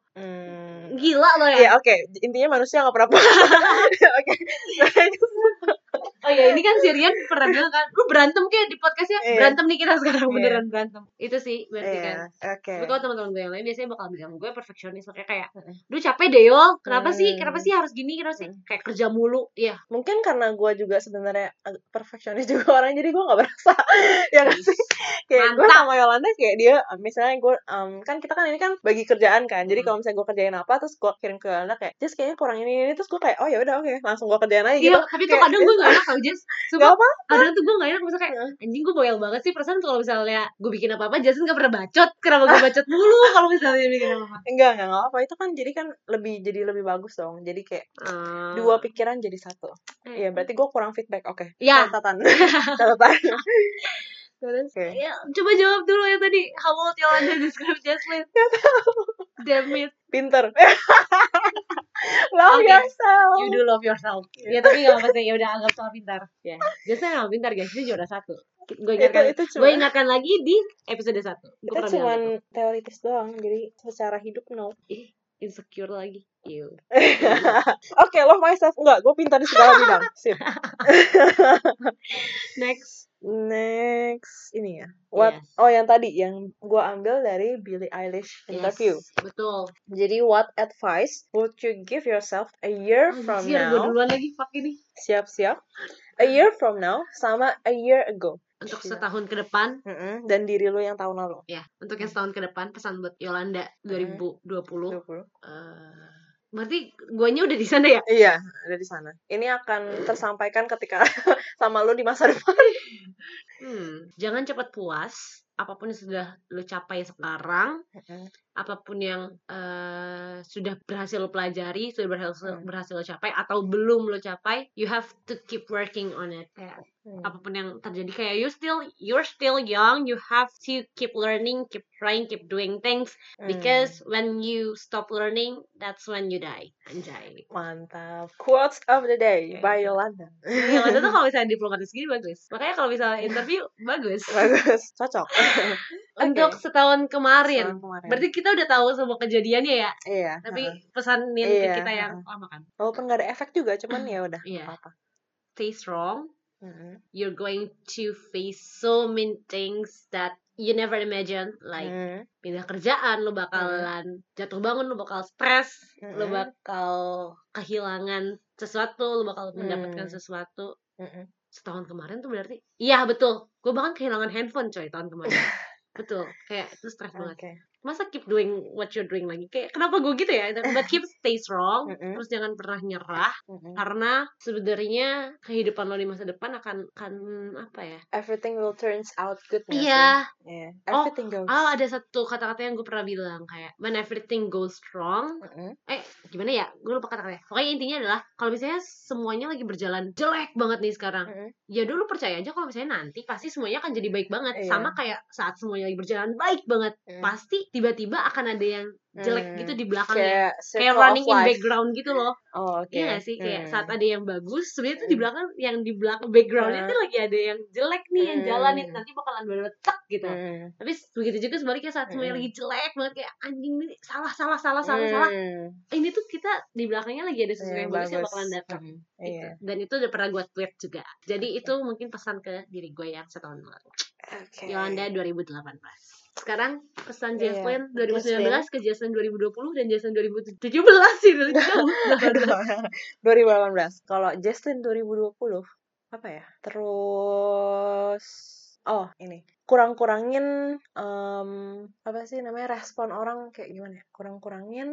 Gila lo ya. Iya, oke. Intinya manusia enggak pernah. Oke. Oh ya, ini kan Sirian pernah bilang kan, lu berantem kayak di podcastnya, berantem nih kita sekarang, beneran berantem. Itu sih berarti kan. Tapi kalau teman-teman gue yang lain biasanya bakal bilang gue perfeksionis, kayak, duh capek deh yo, kenapa sih harus gini, kenapa sih kayak kerja mulu, ya. Mungkin karena gue juga sebenarnya perfeksionis juga orang, jadi gue nggak berasa, ya nggak sih. Kayak gue sama Yolanda kayak dia, misalnya gue, kan kita kan ini kan bagi kerjaan kan, jadi kalau misalnya gue kerjain apa, terus gue kirim ke Yolanda kayak, just kayaknya kurang ini, terus gue kayak, oh ya udah oke, langsung gue kerjain aja. Iya, tapi tuh kadang gue nggak enak. Just, sumpah, kadang tuh gue gak enak. Maksudnya kayak anjing gue bawel banget sih. Perasaan kalau misalnya gue bikin apa-apa Justin gak pernah bacot. Kenapa gue bacot mulu kalau misalnya bikin apa-apa? Enggak apa-apa. Itu kan jadi kan lebih bagus dong. Jadi kayak dua pikiran jadi satu. Iya, berarti gue kurang feedback. Oke, catatan. Ya, coba jawab dulu ya tadi. How old Yolanda describe Justin? Gak tau. Damn it. Pinter. Love yourself. You do love yourself. Ya tapi nggak apa-apa sih. Ya udah anggap soal pintar. Ya, biasanya nggak pintar guys. Itu juara 1. Gue ingatkan lagi di episode 1. Itu cuma teoritis doang. Jadi secara hidup insecure lagi. Oke, love myself. Enggak, gue pintar di segala bidang. Sip. Next ini ya. What? Yes. Oh, yang tadi yang gue ambil dari Billie Eilish interview. Betul. Jadi what advice would you give yourself a year from now? Gue duluan lagi pakai nih. Siap. A year from now sama a year ago. Untuk setahun ke depan dan diri lo yang tahun lalu. Ya, untuk yang setahun ke depan pesan buat Yolanda 2020. Berarti guanya udah di sana ya? Iya, udah di sana. Ini akan tersampaikan ketika sama lo di masa depan. Jangan cepat puas. Apapun yang sudah lo capai sekarang, apapun yang sudah berhasil lo pelajari, sudah berhasil lo capai, atau belum lo capai, you have to keep working on it. Apapun yang terjadi, kayak you're still young, you have to keep learning, keep trying, keep doing things, because when you stop learning, that's when you die. Anjay. Mantap. Quotes of the day by Yolanda. Yolanda tuh kalau misalnya diplomatis gini bagus. Makanya kalau misalnya interview bagus. Cocok. Untuk setahun kemarin. Berarti kita udah tahu semua kejadiannya ya. Iya. Tapi pesanin ke kita yang lama kan. Walaupun nggak ada efek juga, cuman ya udah. Iya. Apa-apa. Stay strong. You're going to face so many things that you never imagined, like pindah kerjaan, lo bakalan jatuh bangun, lo bakal stres, lo bakal kehilangan sesuatu, lo bakal mendapatkan sesuatu. Setahun kemarin tuh berarti, iya betul, gue bahkan kehilangan handphone coy tahun kemarin. Betul, kayak itu stres banget. Masa keep doing what you're doing lagi, kayak kenapa gue gitu ya, but keep stay strong, terus jangan pernah nyerah, karena sebenarnya kehidupan lo di masa depan akan apa ya, everything will turns out good. Iya. Everything goes. Ada satu kata-kata yang gue pernah bilang, kayak when everything goes wrong, gimana ya, gue lupa kata-katanya. Pokoknya intinya adalah kalau misalnya semuanya lagi berjalan jelek banget nih sekarang, ya dulu percaya aja kalau misalnya nanti pasti semuanya akan jadi baik banget. Sama kayak saat semuanya lagi berjalan baik banget, pasti tiba-tiba akan ada yang jelek gitu di belakangnya, kayak running in background gitu loh. Iya gak sih, kayak saat ada yang bagus sebenarnya tuh di belakang, yang di belakang backgroundnya tuh lagi ada yang jelek nih, yang jalan nih, nanti bakalan berletak gitu. Tapi begitu juga sebaliknya saat semuanya lagi jelek banget, kayak anjing ini salah, ini tuh kita di belakangnya lagi ada sesuatu yang bagus yang bakalan datang. Dan itu udah pernah gue tweet juga, jadi itu mungkin pesan ke diri gue yang setahun lalu. Yolanda 2018. Sekarang pesan Jaslyn 2019 ke Jaslyn 2020 dan Jaslyn 2017 sih. 2018. Kalau Jaslyn 2020 apa ya? Terus ini kurang-kurangin apa sih namanya, respon orang kayak gimana ya? Kurang-kurangin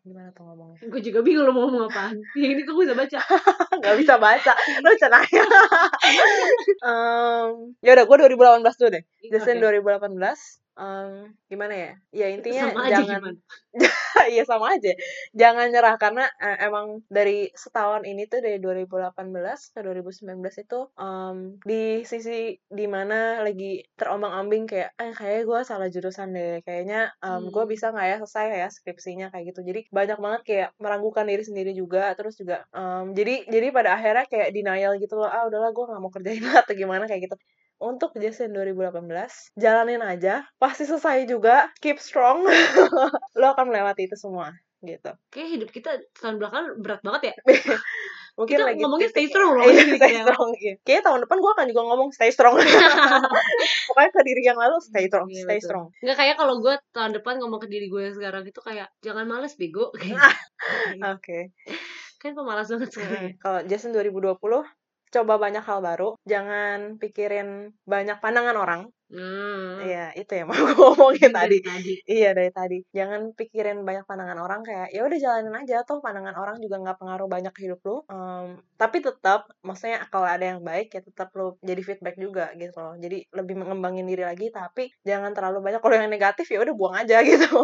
gimana tuh ngomongnya? Gue juga bingung lo mau ngomong apaan. Yang ini tuh gue bisa baca. Gak bisa baca. Lo cenanya. Ya udah, gue 2018 dulu deh. Jaslyn 2018. Gimana ya? Ya intinya sama jangan ya sama aja. Jangan nyerah, karena emang dari setahun ini tuh, dari 2018 ke 2019 itu di sisi dimana lagi terombang-ambing, kayak kayaknya gue salah jurusan deh, kayaknya gue bisa nggak ya selesai ya skripsinya kayak gitu. Jadi banyak banget kayak meragukan diri sendiri juga, terus juga jadi pada akhirnya kayak denial gitu loh, udahlah gue nggak mau kerjain atau gimana kayak gitu. Untuk Jaslyn 2018, jalanin aja, pasti selesai juga, keep strong, lo akan melewati itu semua, gitu. Kayak hidup kita tahun belakang berat banget ya. Mungkin kita lagi ngomongin stay strong loh. Iya, stay strong. Iya. Kayaknya tahun depan gue akan juga ngomong stay strong. Pokoknya ke diri yang lalu stay strong, yeah, stay betul. Strong. Nggak kayak kalau gue tahun depan ngomong ke diri gue sekarang itu kayak, jangan males bego. Oke. Kan pemalas banget sekarang. Kalau Jaslyn 2020, coba banyak hal baru, jangan pikirin banyak pandangan orang. Iya, itu yang mau gue ngomongin tadi. Iya, dari tadi. Jangan pikirin banyak pandangan orang, kayak ya udah jalanin aja, toh pandangan orang juga nggak pengaruh banyak ke hidup lu. Tapi tetap, maksudnya kalau ada yang baik ya tetap lu jadi feedback juga gitu loh. Jadi lebih mengembangin diri lagi, tapi jangan terlalu banyak. Kalau yang negatif ya udah buang aja gitu.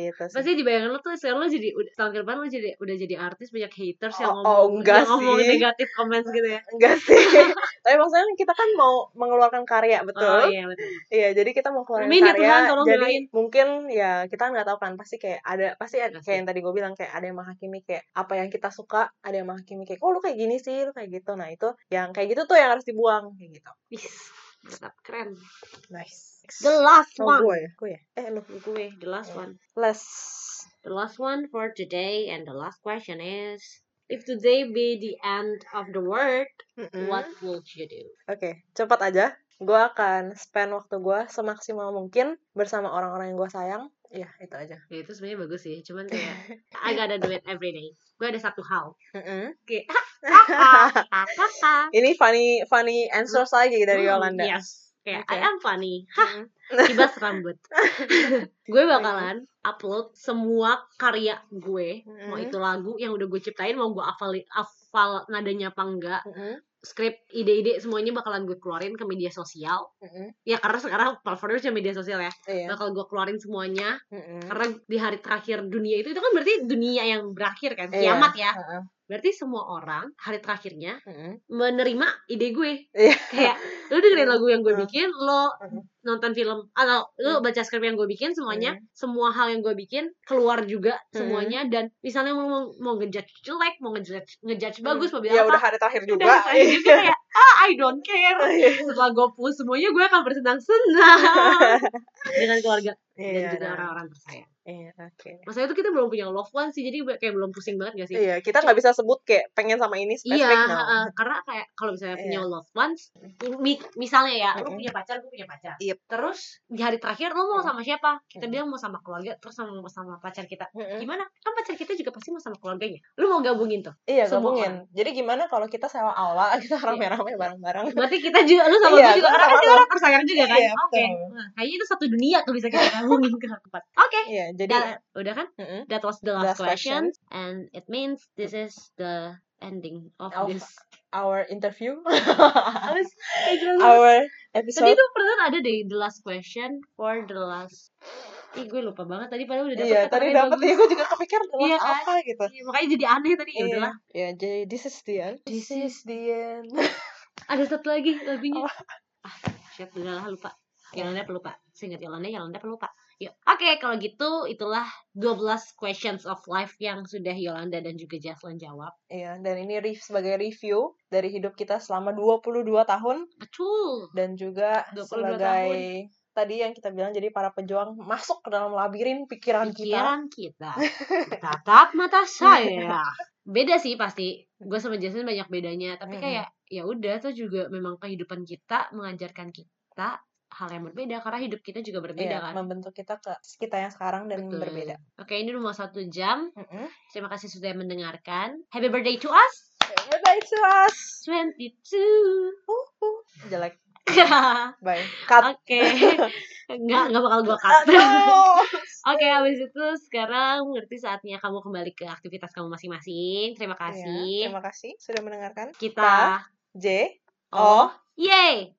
Gitu sih. Pasti dibayangin lu tuh sekarang lu jadi tahun depan lu jadi udah jadi artis, banyak haters yang ngomong negatif comments gitu ya. Enggak sih. Tapi maksudnya kita kan mau mengeluarkan karya, betul? Iya, betul. Iya, jadi kita mau keluarin karya. Tuhan, jadi doain. Mungkin ya kita nggak tahu kan, pasti kayak ada, pasti kayak yang tadi gue bilang, kayak ada yang menghakimi kayak apa yang kita suka, ada yang menghakimi kayak lu kayak gini sih, lu kayak gitu. Nah, itu yang kayak gitu tuh yang harus dibuang kayak gitu. Mantap, keren. Nice. The last one. The last one. The last one for today, and the last question is, if today be the end of the world, what would you do? Oke, cepat aja. Gue akan spend waktu gue semaksimal mungkin bersama orang-orang yang gue sayang. Ya, itu aja. Ya, itu sebenarnya bagus sih. Cuman kayak, I gotta do it every day. Gue ada satu hal. Kayak, ini funny answers lagi dari Yolanda. Yes. Kayak, I am funny. Kibas rambut. Gue bakalan upload semua karya gue, mau itu lagu yang udah gue ciptain, mau gue hafal nadanya apa enggak, skrip ide-ide semuanya bakalan gue keluarin ke media sosial. Ya karena sekarang platformnya media sosial ya. Bakal gue keluarin semuanya. Karena di hari terakhir dunia itu kan berarti dunia yang berakhir kan, kiamat ya. Berarti semua orang hari terakhirnya menerima ide gue. Kayak lu dengerin lagu yang gue bikin, lo nonton film atau lu baca skrip yang gue bikin semuanya, semua hal yang gue bikin keluar juga semuanya. Dan misalnya mau ngejudge jelek, mau ngejudge bagus, mau bilang ya apa, udah hari terakhir juga. Kayak I don't care. Setelah gue puas semuanya, gue akan bersenang-senang dengan keluarga dan juga orang-orang tersayang. Masalahnya itu kita belum punya love one sih, jadi kayak belum pusing banget gak sih? Kita nggak bisa sebut kayak pengen sama ini spesifik. Karena kayak kalau misalnya punya love ones, misalnya ya, lu punya pacar, gue punya pacar. Terus di hari terakhir lu mau sama siapa? Kita bilang mau sama keluarga, terus sama pacar kita. Gimana? Kan pacar kita juga pasti mau sama keluarganya. Lu mau gabungin tuh? Gabungin. Jadi gimana kalau kita sewa aula, kita rame-rame bareng-bareng? Berarti kita juga, lu sama gue juga, karena kan orang tersayang juga kan? Nah, kayaknya itu satu dunia tuh bisa kita gabungin ke tempat. Jadi udah kan? That was the last question. And it means this is the ending of this our interview. Our episode. Tadi tuh pernah ada deh the last question for the last. Gue lupa banget tadi padahal udah dapet. Tadi dapet ya, gue juga kepikir dalam apa gitu. Makanya jadi aneh tadi. Udahlah. Jadi this is the end. Ada satu lagi lagunya. Siap, udahlah lupa. Yolanda pelupa. Seingat Yolanda pelupa. Oke, kalau gitu itulah 12 questions of life yang sudah Yolanda dan juga Jaslyn jawab. Dan ini sebagai review dari hidup kita selama 22 tahun. Betul. Dan juga sebagai tadi yang kita bilang, jadi para pejuang masuk ke dalam labirin pikiran kita. Tatap mata saya. Beda sih pasti. Gue sama Jaslyn banyak bedanya, tapi kayak ya udah, itu juga memang kehidupan kita mengajarkan kita hal yang berbeda, karena hidup kita juga berbeda kan, membentuk kita ke kita yang sekarang dan berbeda. Oke, ini udah mau 1 jam. Terima kasih sudah mendengarkan. Happy birthday to us. 22. Jelek. Bye. Cut. Nggak bakal gue cut. Abis itu sekarang ngerti saatnya kamu kembali ke aktivitas kamu masing-masing. Terima kasih. Terima kasih sudah mendengarkan. Kita J O Y.